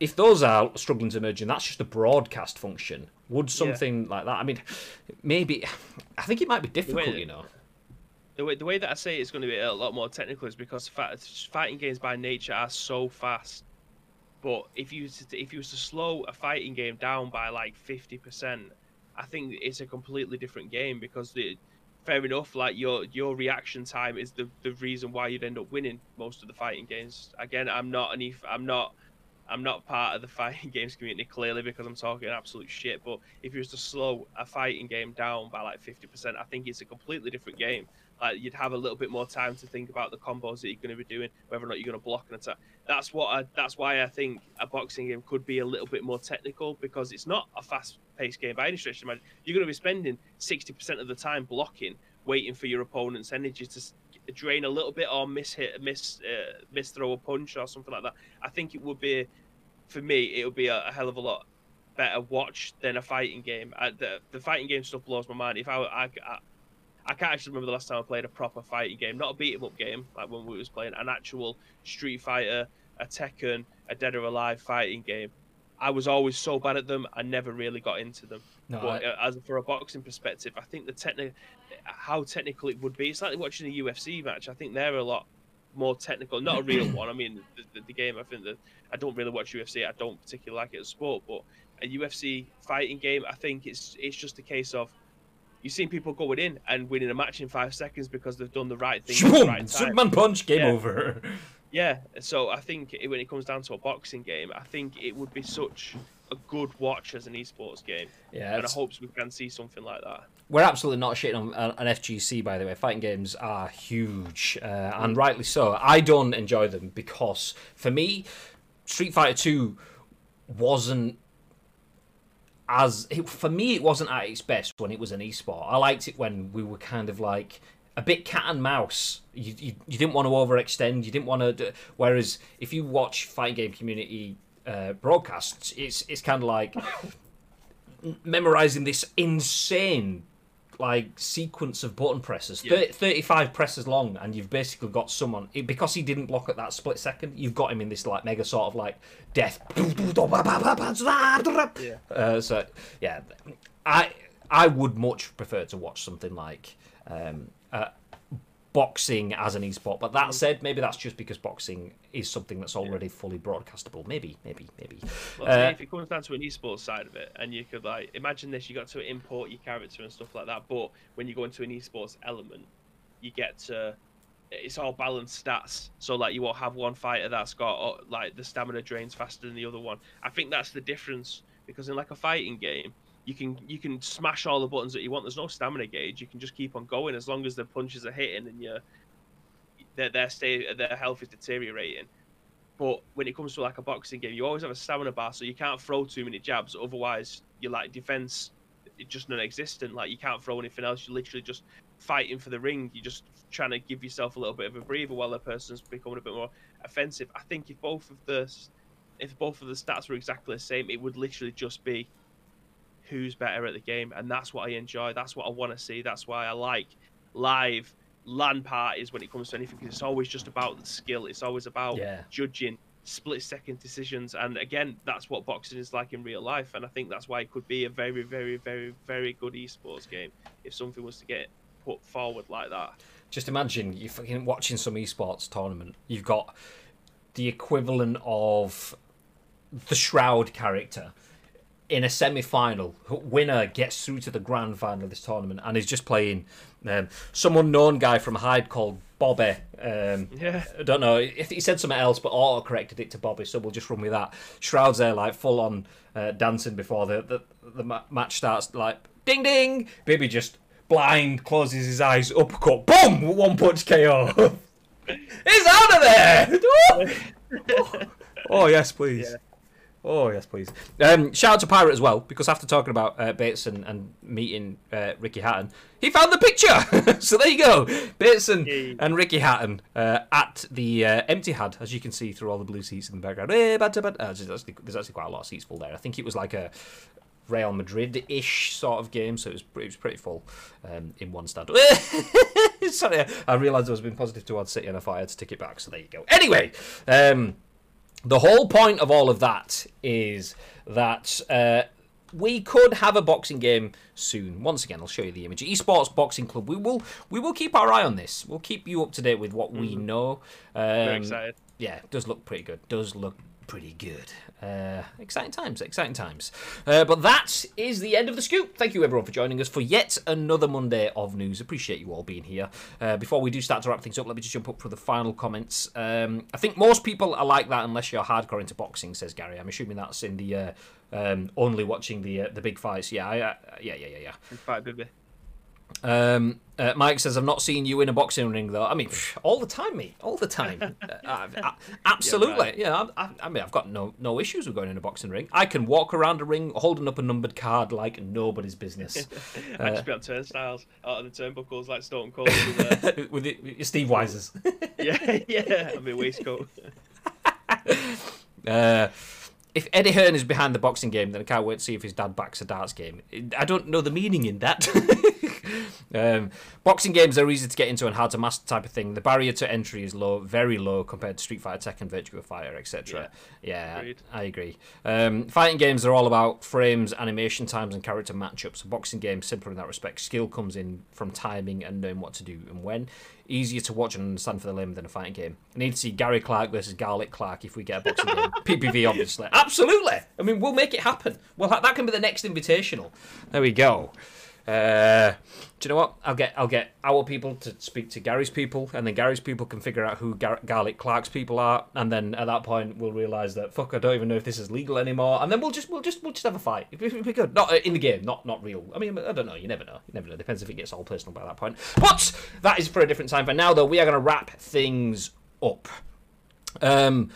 If those are struggling to merge, and that's just a broadcast function, would something yeah. like that? I mean, maybe I think it might be difficult, way, you know. The way the way that I say it's going to be a lot more technical is because fighting games by nature are so fast. But if you if you was to slow a fighting game down by like fifty percent, I think it's a completely different game because the, fair enough, like your your reaction time is the the reason why you'd end up winning most of the fighting games. Again, I'm not any I'm not I'm not part of the fighting games community clearly because I'm talking absolute shit. But if you was to slow a fighting game down by like fifty percent, I think it's a completely different game. Like you'd have a little bit more time to think about the combos that you're going to be doing, whether or not you're going to block an attack. That's what. I, that's why I think a boxing game could be a little bit more technical because it's not a fast-paced game by any stretch of the imagination. You're going to be spending sixty percent of the time blocking, waiting for your opponent's energy to drain a little bit or miss hit, miss, uh, miss throw a punch or something like that. I think it would be, for me, it would be a, a hell of a lot better watch than a fighting game. I, the, the fighting game stuff blows my mind. If I, I, I I can't actually remember the last time I played a proper fighting game, not a beat-em-up game, like when we was playing an actual Street Fighter, a Tekken, a Dead or Alive fighting game. I was always so bad at them, I never really got into them. No, but I... as for a boxing perspective, I think the techni how technical it would be, it's like watching a U F C match. I think they're a lot more technical, not a real one. I mean, the, the, the game, I think that I don't really watch U F C. I don't particularly like it as a sport, but a U F C fighting game, I think it's it's just a case of you've seen people going in and winning a match in five seconds because they've done the right thing at the right time. Superman punch, game yeah. over. Yeah, so I think when it comes down to a boxing game, I think it would be such a good watch as an esports game. Yeah, and I hope we can see something like that. We're absolutely not shitting on an F G C, by the way. Fighting games are huge, uh, and rightly so. I don't enjoy them because, for me, Street Fighter two wasn't... As it, for me, it wasn't at its best when it was an esport. I liked it when we were kind of like a bit cat and mouse. You you, you didn't want to overextend. You didn't want to. Do, whereas if you watch fighting game community uh, broadcasts, it's it's kind of like memorizing this insane like sequence of button presses, yeah. thirty, thirty-five presses long, and you've basically got someone it, because he didn't block at that split second. You've got him in this like mega sort of like death. Yeah. Uh, so yeah, I I would much prefer to watch something like um, uh, boxing as an esport. But that said, maybe that's just because boxing is something that's already yeah. fully broadcastable. Maybe, maybe, maybe. Well, uh, if it comes down to an esports side of it, and you could like imagine this, you got to import your character and stuff like that. But when you go into an esports element, you get to it's all balanced stats, so like you will have one fighter that's got or, like the stamina drains faster than the other one. I think that's the difference, because in like a fighting game, you can you can smash all the buttons that you want. There's no stamina gauge. You can just keep on going as long as the punches are hitting and your their their stay their health is deteriorating. But when it comes to like a boxing game, you always have a stamina bar, so you can't throw too many jabs. Otherwise, you're like defense, it's just non-existent. Like you can't throw anything else. You're literally just fighting for the ring. You're just trying to give yourself a little bit of a breather while the person's becoming a bit more offensive. I think if both of the if both of the stats were exactly the same, it would literally just be who's better at the game, and that's what I enjoy. That's what I want to see. That's why I like live LAN parties when it comes to anything, because it's always just about the skill. It's always about yeah. judging split-second decisions, and again, that's what boxing is like in real life, and I think that's why it could be a very, very, very, very good esports game if something was to get put forward like that. Just imagine you're fucking watching some esports tournament. You've got the equivalent of the Shroud character in a semi-final. Winner gets through to the grand final of this tournament, and he's just playing um, some unknown guy from Hyde called Bobby. Um, yeah. I don't know. He said something else, but auto-corrected it to Bobby, so we'll just run with that. Shroud's there, like, full-on uh, dancing before the, the, the ma match starts, like, ding, ding! Bibi just blind, closes his eyes, uppercut, boom! One-punch K O. He's out of there! Oh, oh yes, please. Yeah. Oh, yes, please. Um, shout out to Pirate as well, because after talking about uh, Bateson and meeting uh, Ricky Hatton, he found the picture! So there you go. Bateson Yay. and Ricky Hatton uh, at the uh, Empty Had, as you can see through all the blue seats in the background. Hey, bad, bad. Uh, there's, actually, there's actually quite a lot of seats full there. I think it was like a Real Madrid-ish sort of game, so it was, it was pretty full um, in one stand. Sorry, I realised I was being positive towards City and I thought I had to take it back, so there you go. Anyway, um... the whole point of all of that is that uh, we could have a boxing game soon. Once again, I'll show you the image. Esports Boxing Club. We will we will keep our eye on this. We'll keep you up to date with what we know. Um, Very excited. Yeah, it does look pretty good. Does look pretty good. Uh, exciting times, exciting times. Uh, but that is the end of The Scoop. Thank you, everyone, for joining us for yet another Monday of news. Appreciate you all being here. Uh, before we do start to wrap things up, let me just jump up for the final comments. Um, I think most people are like that unless you're hardcore into boxing, says Gary. I'm assuming that's in the uh, um, only watching the uh, the big fights. Yeah, I, uh, yeah, yeah, yeah, yeah. Big fight, baby. Um, uh, Mike says, I've not seen you in a boxing ring, though. I mean, pff, all the time, mate. All the time. uh, I, I, absolutely. Yeah, right. yeah I, I, I mean, I've got no, no issues with going in a boxing ring. I can walk around a ring holding up a numbered card like nobody's business. I'd uh, just be on turnstiles, out on the turnbuckles like Stone Cold. With, uh... with, it, with Steve Weiser's. yeah, yeah. On my waistcoat. uh... If Eddie Hearn is behind the boxing game, then I can't wait to see if his dad backs a darts game. I don't know the meaning in that. um, boxing games are easy to get into and hard to master type of thing. The barrier to entry is low, very low, compared to Street Fighter, Tekken, Virtua Fighter, et cetera. Yeah, yeah I, I agree. Um, fighting games are all about frames, animation times, and character matchups. A boxing game, simpler in that respect. Skill comes in from timing and knowing what to do and when. Easier to watch and understand for the limb than a fighting game. I need to see Gary Clark versus Garlic Clark if we get a boxing game. P P V, obviously. Absolutely. I mean, we'll make it happen. Well, that can be the next Invitational. There we go. Uh, do you know what? I'll get I'll get our people to speak to Gary's people, and then Gary's people can figure out who Gar Garlic Clark's people are, and then at that point we'll realise that fuck, I don't even know if this is legal anymore, and then we'll just we'll just we'll just have a fight. It'd be good, not in the game, not not real. I mean, I don't know. You never know. You never know. Depends if it gets all personal by that point. But that is for a different time. For now, though, we are going to wrap things up. Um.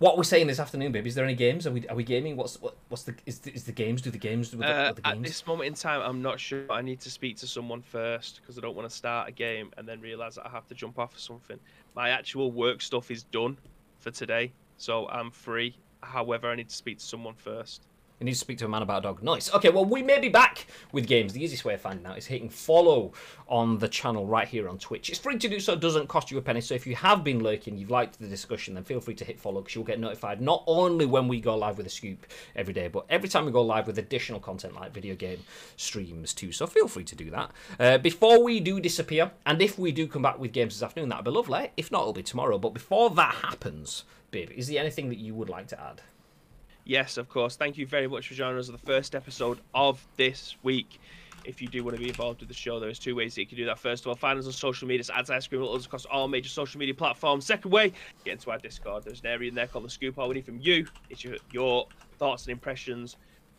What we're saying this afternoon, baby? Is there any games? Are we are we gaming? What's what, what's the is the, is the games? Do the games? Do the, uh, the games? At this moment in time, I'm not sure. I need to speak to someone first because I don't want to start a game and then realise that I have to jump off or something. My actual work stuff is done for today, so I'm free. However, I need to speak to someone first. You need to speak to a man about a dog. Nice. Okay, well, we may be back with games. The easiest way of finding out is hitting follow on the channel right here on Twitch. It's free to do so. It doesn't cost you a penny. So if you have been lurking, you've liked the discussion, then feel free to hit follow because you'll get notified not only when we go live with a scoop every day, but every time we go live with additional content like video game streams too. So feel free to do that. Uh, before we do disappear, and if we do come back with games this afternoon, that'll be lovely. If not, it'll be tomorrow. But before that happens, Bib, is there anything that you would like to add? yes, of course. Thank you very much for joining us on the first episode of this week. If you do want to be involved with the show, there's two ways that you can do that. First of all, find us on social media, it's at Ice Cream Uploads across all major social media platforms. Second way, get into our Discord. There's an area in there called The Scoop. All we need from you is your, your thoughts and impressions.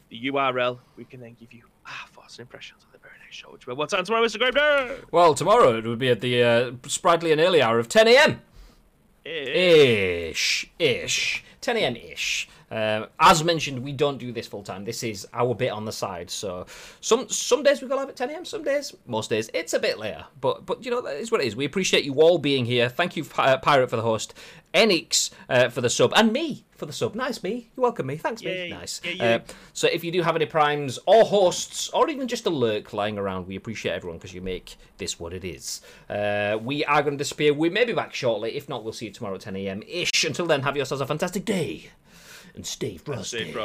The U R L, we can then give you our thoughts and impressions on the very next show. Which will, what time tomorrow, Mister Graeme Day? Well, tomorrow it would be at the uh, sprightly and early hour of ten a m Ish. Ish. ten a m ish. Uh, as mentioned, we don't do this full time. This is our bit on the side. So some some days we go live at ten a m. Some days, most days, it's a bit later. But but you know, that is what it is. We appreciate you all being here. Thank you, uh, Pirate, for the host, Enix uh, for the sub, and me for the sub. Nice, me. You welcome me. Thanks, me. Nice. Yeah, yeah. Uh, so if you do have any primes or hosts or even just a lurk lying around, we appreciate everyone because you make this what it is. Uh, we are going to disappear. We may be back shortly. If not, we'll see you tomorrow at ten a m ish. Until then, have yourselves a fantastic day. And Steve Frosty.